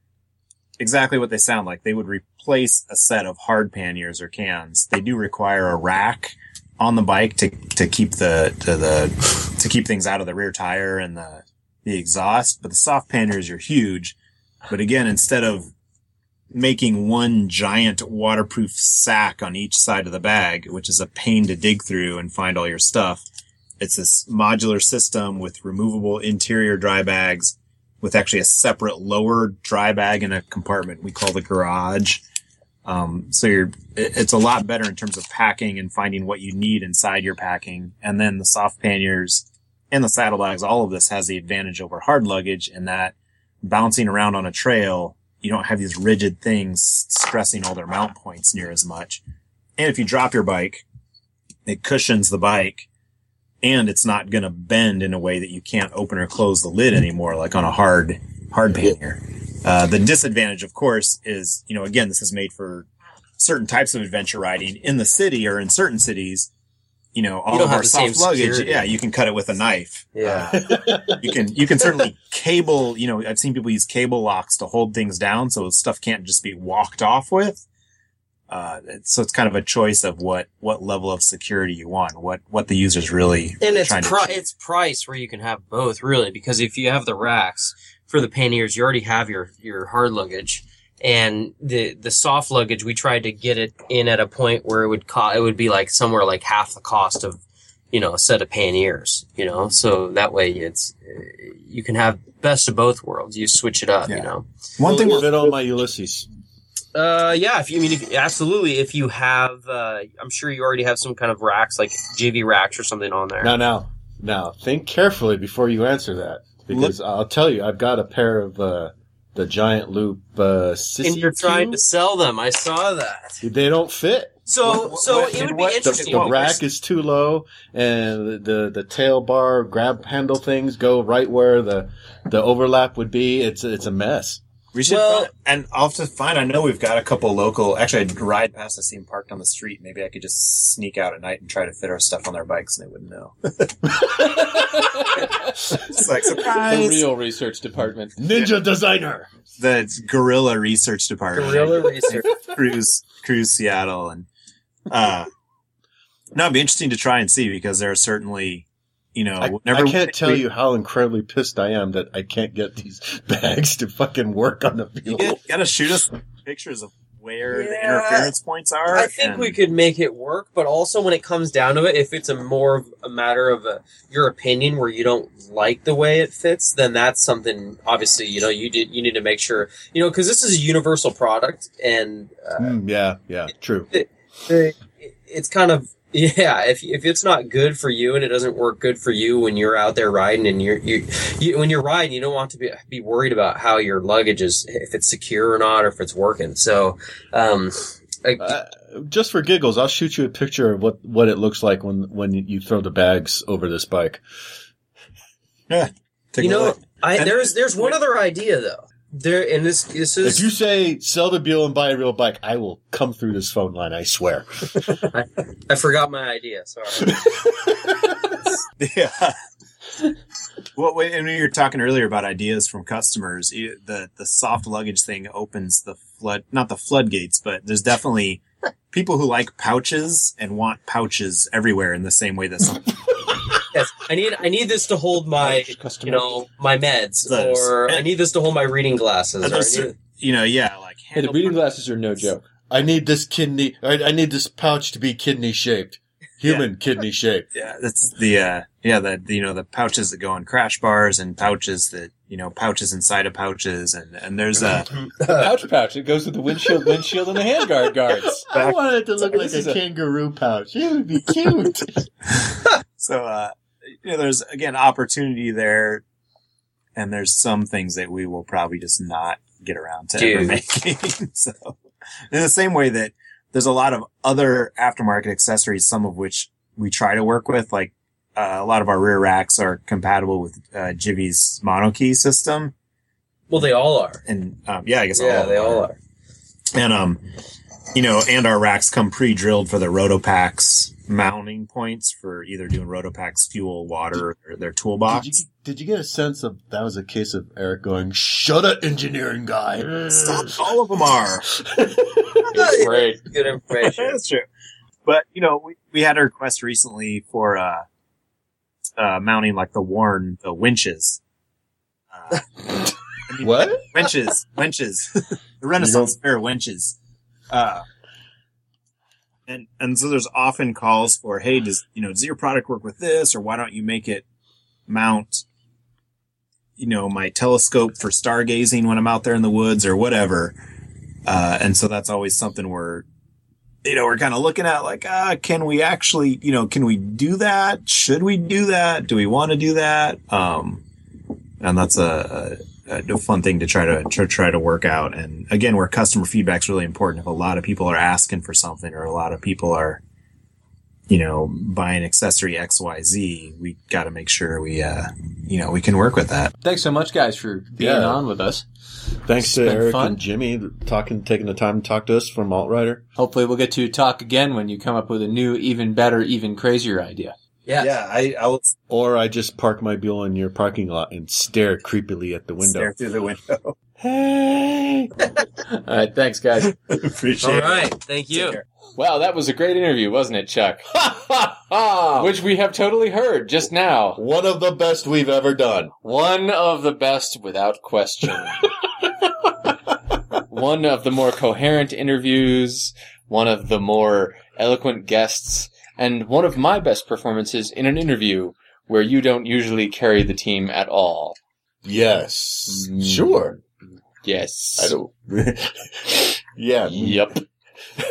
exactly what they sound like. They would replace a set of hard panniers or cans. They do require a rack on the bike to to keep the to the to keep things out of the rear tire and the the exhaust. But the soft panniers are huge. But again, instead of making one giant waterproof sack on each side of the bag, which is a pain to dig through and find all your stuff, it's this modular system with removable interior dry bags, with actually a separate lower dry bag in a compartment we call the garage. Um, so you're, it's a lot better in terms of packing and finding what you need inside your packing. And then the soft panniers and the saddlebags, all of this has the advantage over hard luggage in that bouncing around on a trail, you don't have these rigid things stressing all their mount points near as much. And if you drop your bike, it cushions the bike and it's not going to bend in a way that you can't open or close the lid anymore, like on a hard, hard pannier. Uh, the disadvantage, of course, is, you know, again, this is made for certain types of adventure riding in the city or in certain cities. You know, all you of our soft luggage, security. Yeah, you can cut it with a knife. Yeah. Uh, you can, you can certainly cable, you know, I've seen people use cable locks to hold things down so stuff can't just be walked off with. Uh, so it's kind of a choice of what, what level of security you want, what, what the user's really and it's trying pri- to it's price where you can have both, really, because if you have the racks for the panniers, you already have your, your hard luggage. And the, the soft luggage, we tried to get it in at a point where it would cost, it would be like somewhere like half the cost of, you know, a set of panniers, you know, so that way it's, you can have best of both worlds. You switch it up, yeah. You know. One thing was it on my Ulysses. Uh, yeah, if you I mean, if, absolutely. If you have, uh, I'm sure you already have some kind of racks, like J V racks or something on there. No, no, no. Think carefully before you answer that, because Look. I'll tell you, I've got a pair of, uh, the giant loop, uh, sissy and you're trying tube? To sell them. I saw that they don't fit. So, what, so what, it would what, be interesting. The, the rack is too low, and the, the the tail bar grab handle things go right where the the overlap would be. It's it's a mess. We should, well, find, and I'll just find. I know we've got a couple local. Actually, I'd ride past. I see them parked on the street. Maybe I could just sneak out at night and try to fit our stuff on their bikes, and they wouldn't know. It's like surprise. The real research department, ninja yeah. designer. The guerrilla research department. Guerrilla research. cruise, cruise Seattle, and uh, no, it'd be interesting to try and see because there are certainly. You know, I, never I can't tell we, you how incredibly pissed I am that I can't get these bags to fucking work on the field. You gotta shoot us pictures of where yeah. the interference points are. I think and... we could make it work, but also when it comes down to it, if it's a more of a matter of a, your opinion where you don't like the way it fits, then that's something, obviously, you know, you did, you need to make sure, you know, because this is a universal product, and... Uh, mm, yeah, yeah, true. It, it, it, it's kind of... Yeah, if if it's not good for you and it doesn't work good for you when you're out there riding and you're you, you when you're riding, you don't want to be be worried about how your luggage is, if it's secure or not, or if it's working. So, um, I, uh, just for giggles, I'll shoot you a picture of what, what it looks like when, when you throw the bags over this bike. Yeah, take you know, a look. I, there's there's one other idea though. There and this this is. If you say sell the Beale and buy a real bike, I will come through this phone line. I swear. I, I forgot my idea. Sorry. Yeah. Well, when you were talking earlier about ideas from customers, the the soft luggage thing opens the flood, not the floodgates, but there's definitely people who like pouches and want pouches everywhere in the same way that some. Yes, I need I need this to hold my Customer. you know my meds, Those. or and I need this to hold my reading glasses. Or I need, you know, yeah, like hey, the reading glasses are no joke. I need this kidney. I, I need this pouch to be kidney shaped, human yeah. kidney shaped. Yeah, that's the uh, yeah the you know the pouches that go on crash bars and pouches that you know pouches inside of pouches and, and there's a the pouch pouch. It goes with the windshield windshield and the handguard guards. Back, I want it to look like a, a kangaroo pouch. It would be cute. So, uh, you know, there's, again, opportunity there, and there's some things that we will probably just not get around to Dude. ever making. So, in the same way that there's a lot of other aftermarket accessories, some of which we try to work with, like uh, a lot of our rear racks are compatible with uh, Jivy's monokey system. Well, they all are. And, um, yeah, I guess yeah, all they are. all are. And, um, you know, and our racks come pre-drilled for the Rotopax mounting points for either doing Rotopax fuel, water, or their toolbox. Did you, did you get a sense of that was a case of Eric going, shut up, engineering guy. Stop, all of them are. It's great. Good information. That's true. But, you know, we, we had a request recently for uh, uh, mounting, like, the worn the winches. Uh, I mean, what? Winches. Winches. The Renaissance fair winches. Uh And and so there's often calls for, hey, does you know does your product work with this, or why don't you make it mount, you know, my telescope for stargazing when I'm out there in the woods or whatever. Uh, and so that's always something we're, you know, we're kind of looking at like, ah, can we actually, you know, can we do that? Should we do that? Do we want to do that? Um, and that's a, a, a fun thing to try to, to try to work out. And again, where customer feedback is really important. If a lot of people are asking for something, or a lot of people are, you know, buying accessory X, Y, Z, we got to make sure we, uh, you know, we can work with that. Thanks so much, guys, for being yeah. on with us. Thanks it's to Eric fun. and Jimmy talking, taking the time to talk to us from Alt-Rider. Hopefully, we'll get to talk again when you come up with a new, even better, even crazier idea. Yeah, yeah. I, I will. Or I just park my Buell in your parking lot and stare creepily at the window. Stare through the window. Hey! All right, thanks, guys. Appreciate it. All right, it. thank you. Wow, that was a great interview, wasn't it, Chuck? Ha, ha, ha! Which we have totally heard just now. One of the best we've ever done. One of the best, without question. One of the more coherent interviews, one of the more eloquent guests, and one of my best performances in an interview where you don't usually carry the team at all. Yes. Mm. Sure. Yes. I don't. Yeah. Yep.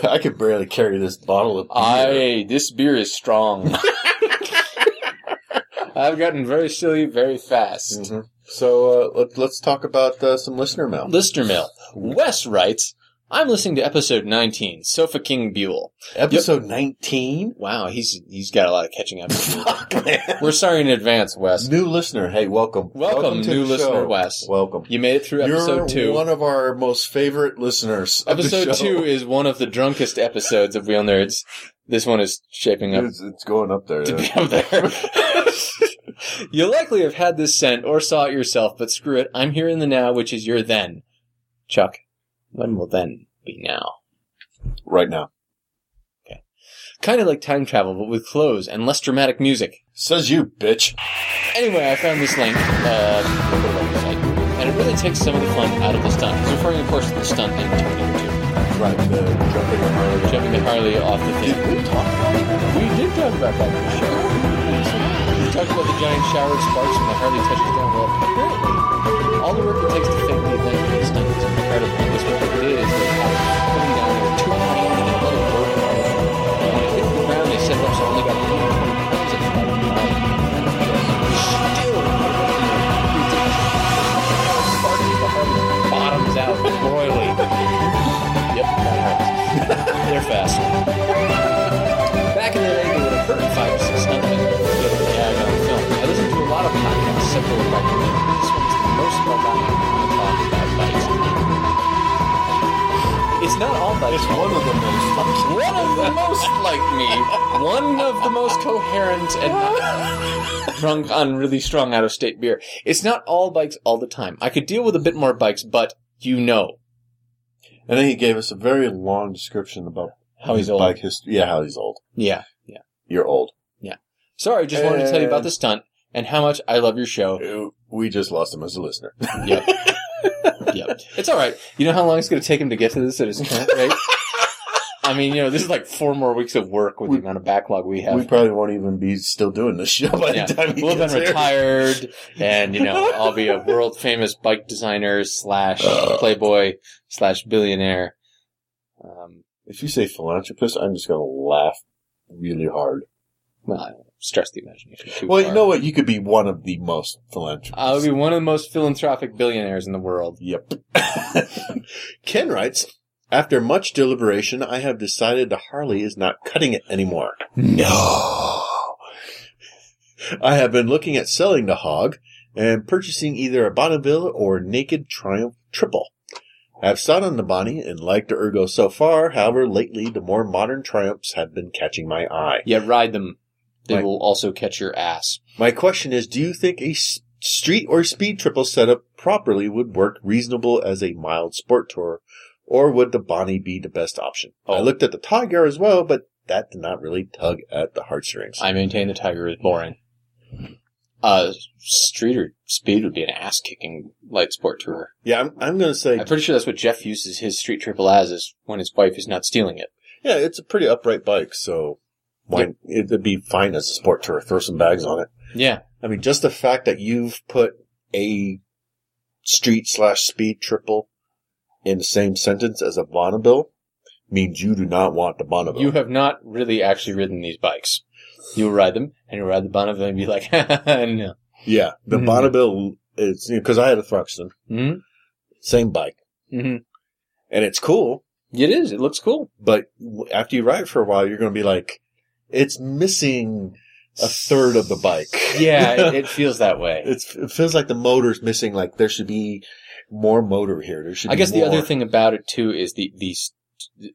I could barely carry this bottle of beer. Aye, this beer is strong. I've gotten very silly very fast. Mm-hmm. So uh, let, let's talk about uh, some listener mail. Listener mail. Wes writes... I'm listening to episode nineteen, Sofa King Buell. Episode nineteen? Wow, he's he's got a lot of catching up. Fuck, man. We're sorry in advance, Wes. New listener, hey, welcome. Welcome, welcome to new listener, show. Wes. Welcome. You made it through episode You're two. You're one of our most favorite listeners. Episode two is one of the drunkest episodes of Wheel Nerds. This one is shaping up. It's, it's going up there. To yeah. be up there. You likely have had this sent or saw it yourself, but screw it. I'm here in the now, which is your then. Chuck. When will then be now? Right now. Okay. Kind of like time travel, but with clothes and less dramatic music. Says you, bitch. Anyway, I found this link, uh, and it really takes some of the fun out of the stunt. It's referring, of course, to the stunt in twenty twenty-two. Right. entirely off the thing. Did we talk about that? We did talk about that on the show. We talked about the giant shower of sparks when the Harley touches down. Well, apparently, all the work it takes to fake the event in this thing is incredible. Because what they did is they had coming down there two hundred and eleven board cars. And when it hit the ground, they set it up so only got one hundred pounds at the bottom of the line. Still. Bottoms out, royally. Yep, that hurts. They're fast. Back in the day, they would have hurt five or six nothing. Yeah, I got a film. I listened to a lot of podcasts, several of my community. This one's the most about I'm talking about bikes. It's not all bikes. It's one of the most like me. One of the most like me. One of the most coherent and not drunk on really strong out-of-state beer. It's not all bikes all the time. I could deal with a bit more bikes, but you know. And then he gave us a very long description about how he's old. Bike history. Yeah, how he's old. Yeah, yeah. You're old. Yeah. Sorry, just and wanted to tell you about the stunt and how much I love your show. We just lost him as a listener. Yep. Yep. It's all right. You know how long it's going to take him to get to this at his current rate? I mean, you know, this is like four more weeks of work with we, the amount of backlog we have. We probably won't even be still doing this show by yeah. the time he we'll gets We'll have been here. Retired, and, you know, I'll be a world-famous bike designer slash playboy slash billionaire. Um, if you say philanthropist, I'm just going to laugh really hard. Well, I don't stress the imagination too Well, far. You know what? You could be one of the most philanthropists. I would be one of the most philanthropic billionaires in the world. Yep. Ken writes, after much deliberation, I have decided the Harley is not cutting it anymore. No. I have been looking at selling the hog and purchasing either a Bonneville or naked Triumph Triple. I've sat on the Bonnie and liked the Ergo so far. However, lately, the more modern Triumphs have been catching my eye. Yeah, ride them. They my, will also catch your ass. My question is, do you think a street or speed triple setup properly would work reasonable as a mild sport tour, or would the Bonnie be the best option? Oh. I looked at the Tiger as well, but that did not really tug at the heartstrings. I maintain the Tiger is boring. Uh, street or speed would be an ass-kicking light sport tour. Yeah, I'm, I'm going to say... I'm pretty sure that's what Jeff uses his street triple as, is when his wife is not stealing it. Yeah, it's a pretty upright bike, so... Why, it'd be fine as a sport tour. Throw some bags on it. Yeah. I mean, just the fact that you've put a street slash speed triple in the same sentence as a Bonneville means you do not want the Bonneville. You have not really actually ridden these bikes. You'll ride them, and you'll ride the Bonneville and be like, no. Yeah. The mm-hmm. Bonneville is, because you know, I had a Thruxton. Mm-hmm. Same bike. Mm-hmm. And it's cool. It is. It looks cool. But after you ride for a while, you're going to be like, it's missing a third of the bike. Yeah, it, it feels that way. It's, it feels like the motor's missing. Like there should be more motor here. There should. I be guess more. The other thing about it too is the the.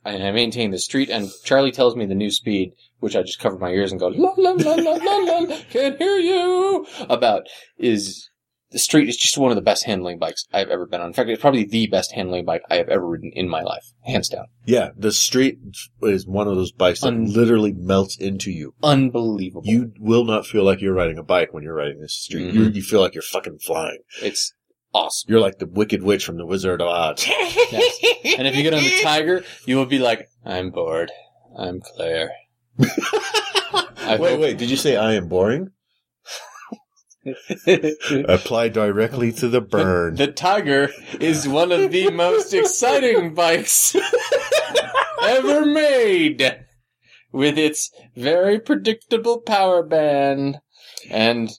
And I maintain the street. And Charlie tells me the new speed, which I just cover my ears and go la la la la la la. Can't hear you. About is the street is just one of the best handling bikes I've ever been on. In fact, it's probably the best handling bike I have ever ridden in my life. Hands down. Yeah, the street is one of those bikes that Un- literally melts into you. Unbelievable. You will not feel like you're riding a bike when you're riding this street. Mm-hmm. You, you feel like you're fucking flying. It's awesome. You're like the Wicked Witch from the Wizard of Oz. Yes. And if you get on the Tiger, you will be like, I'm bored. I'm Claire. wait, hope- wait, did you say I am boring? Apply directly to the burn. The, the Tiger is one of the most exciting bikes ever made, with its very predictable power band. And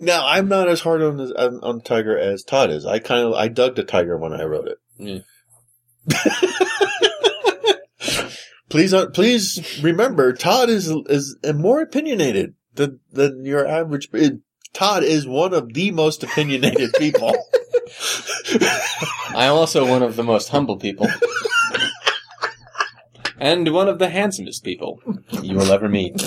now I'm not as hard on this, on, on Tiger as Todd is. I kind of I dug the Tiger when I rode it. Yeah. please, please remember, Todd is is more opinionated than than your average. It, Todd is one of the most opinionated people. I am also one of the most humble people. And one of the handsomest people you will ever meet.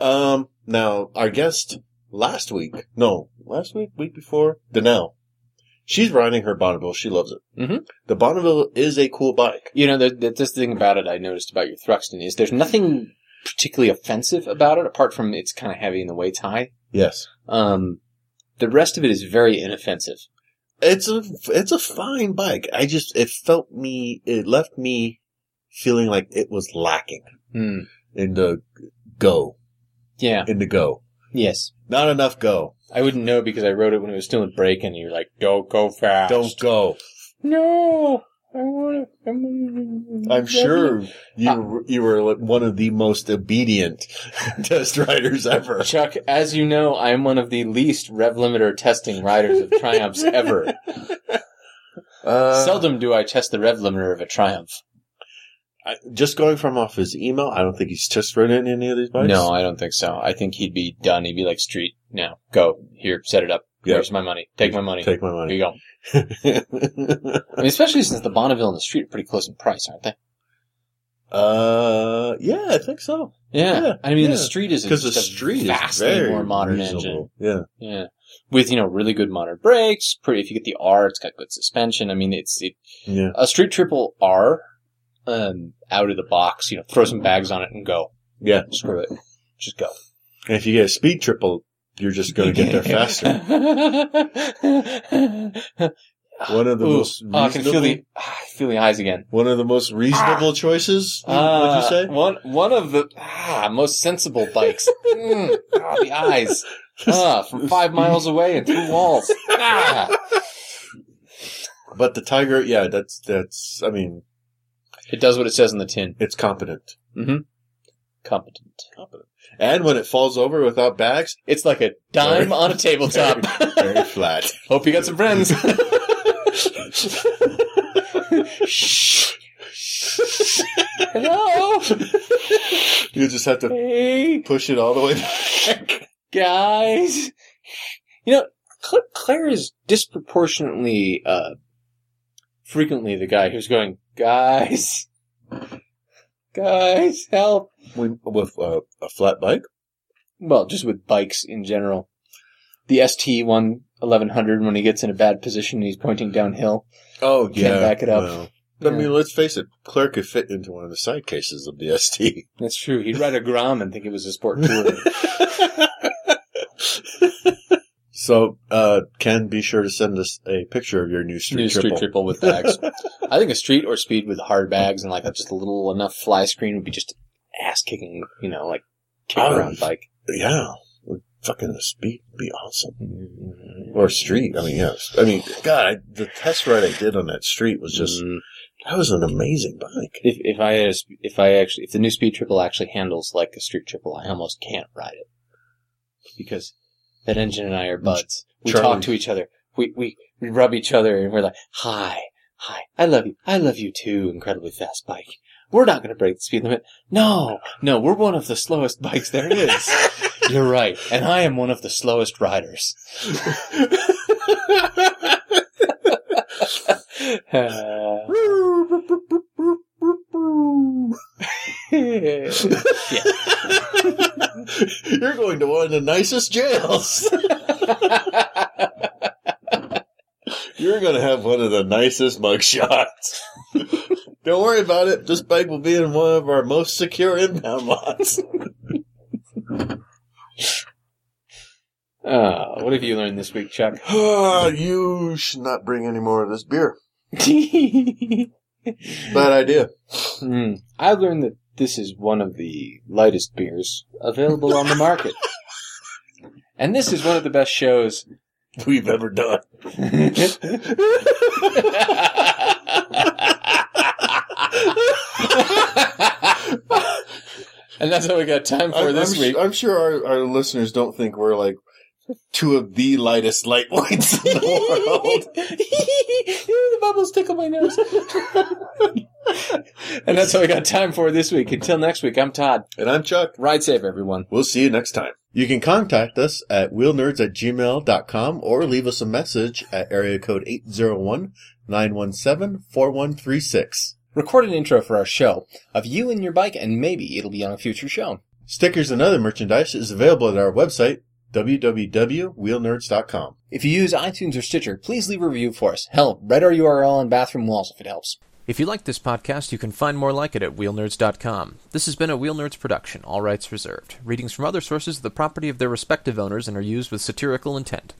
um, now, our guest last week, no, last week, week before, Danelle. She's riding her Bonneville. She loves it. Mm-hmm. The Bonneville is a cool bike. You know, the, this thing about it I noticed about your Thruxton is there's nothing particularly offensive about it, apart from it's kind of heavy and the weight's high. Yes. Um, the rest of it is very inoffensive. It's a it's a fine bike. I just it felt me it left me feeling like it was lacking hmm. in the go. Yeah, in the go. Yes, not enough go. I wouldn't know because I rode it when it was still in brake, and you're like, "Don't go fast. Don't go." No, I want to. I'm, I'm sure you you, uh, were, you were one of the most obedient test riders ever, Chuck. As you know, I'm one of the least rev limiter testing riders of Triumphs ever. Uh, Seldom do I test the rev limiter of a Triumph. I, just going from off his email, I don't think he's just ridden any of these bikes. No, I don't think so. I think he'd be done. He'd be like, "Street, now, go. Here, set it up. Yep. Where's my money? Take my money. Take my money. Here you go." I mean, especially since the Bonneville and the Street are pretty close in price, aren't they? Uh, yeah, I think so. Yeah. yeah. I mean, yeah. the Street is just the street a vastly is very more modern reasonable. engine. Yeah. Yeah. With, you know, really good modern brakes. Pretty, if you get the R, it's got good suspension. I mean, it's it, yeah. a Street Triple R. Um, out of the box, you know, throw some bags on it and go. Yeah. Screw it. Just go. And if you get a Speed Triple, you're just going to get there faster. One of the Ooh, most reasonable... Oh, I can feel the, I feel the eyes again. One of the most reasonable ah, choices, uh, would you say? One one of the ah, most sensible bikes. mm, oh, the eyes. Ah, from five miles away and through walls. Ah. But the Tiger, yeah, that's that's, I mean... It does what it says on the tin. It's competent. Mm-hmm. Competent. Competent. And when it falls over without bags, it's like a dime very, on a tabletop. Very, very flat. Hope you got some friends. Shh. Hello. You just have to hey. push it all the way back. Guys. You know, Claire is disproportionately uh, frequently the guy who's going, Guys, guys, help! With, with uh, a flat bike? Well, just with bikes in general. The S T eleven hundred, when he gets in a bad position and he's pointing downhill, oh yeah, can't back it up. Well, yeah. I mean, let's face it, Claire could fit into one of the side cases of the S T. That's true. He'd ride a Grom and think it was a sport tourer. So, uh, Ken, be sure to send us a picture of your new Street new Triple. New Street Triple with bags. I think a Street or Speed with hard bags and like just a little enough fly screen would be just ass-kicking, you know, like kick-around oh, bike. Yeah. Fucking a Speed would be awesome. Mm-hmm. Or Street. I mean, yeah. I mean, God, I, the test ride I did on that Street was just, mm-hmm. that was an amazing bike. If, if I had a, if I actually, if the new Speed Triple actually handles like a Street Triple, I almost can't ride it. Because... That engine and I are buds. We Charlie. talk to each other. We, we we rub each other and we're like, hi, hi, I love you. I love you too, incredibly fast bike. We're not going to break the speed limit. No, no, we're one of the slowest bikes there is. You're right. And I am one of the slowest riders. Yeah. You're going to one of the nicest jails. You're going to have one of the nicest mugshots. Don't worry about it. This bike will be in one of our most secure impound lots. Uh, what have you learned this week, Chuck? Uh, you should not bring any more of this beer. Bad idea. Mm. I learned that this is one of the lightest beers available on the market. And this is one of the best shows we've ever done. And that's all we got time for I'm, this I'm week. Su- I'm sure our, our listeners don't think we're like two of the lightest lightweights in the world. The bubbles tickle my nose. And that's all we got time for this week. Until next week, I'm Todd. And I'm Chuck. Ride safe, everyone. We'll see you next time. You can contact us at wheel nerds at gmail dot com or leave us a message at area code eight zero one, nine one seven, four one three six. Record an intro for our show of you and your bike, and maybe it'll be on a future show. Stickers and other merchandise is available at our website, w w w dot wheel nerds dot com. If you use iTunes or Stitcher, please leave a review for us. Hell, write our U R L on bathroom walls if it helps. If you like this podcast, you can find more like it at wheel nerds dot com. This has been a Wheel Nerds production, all rights reserved. Readings from other sources are the property of their respective owners and are used with satirical intent.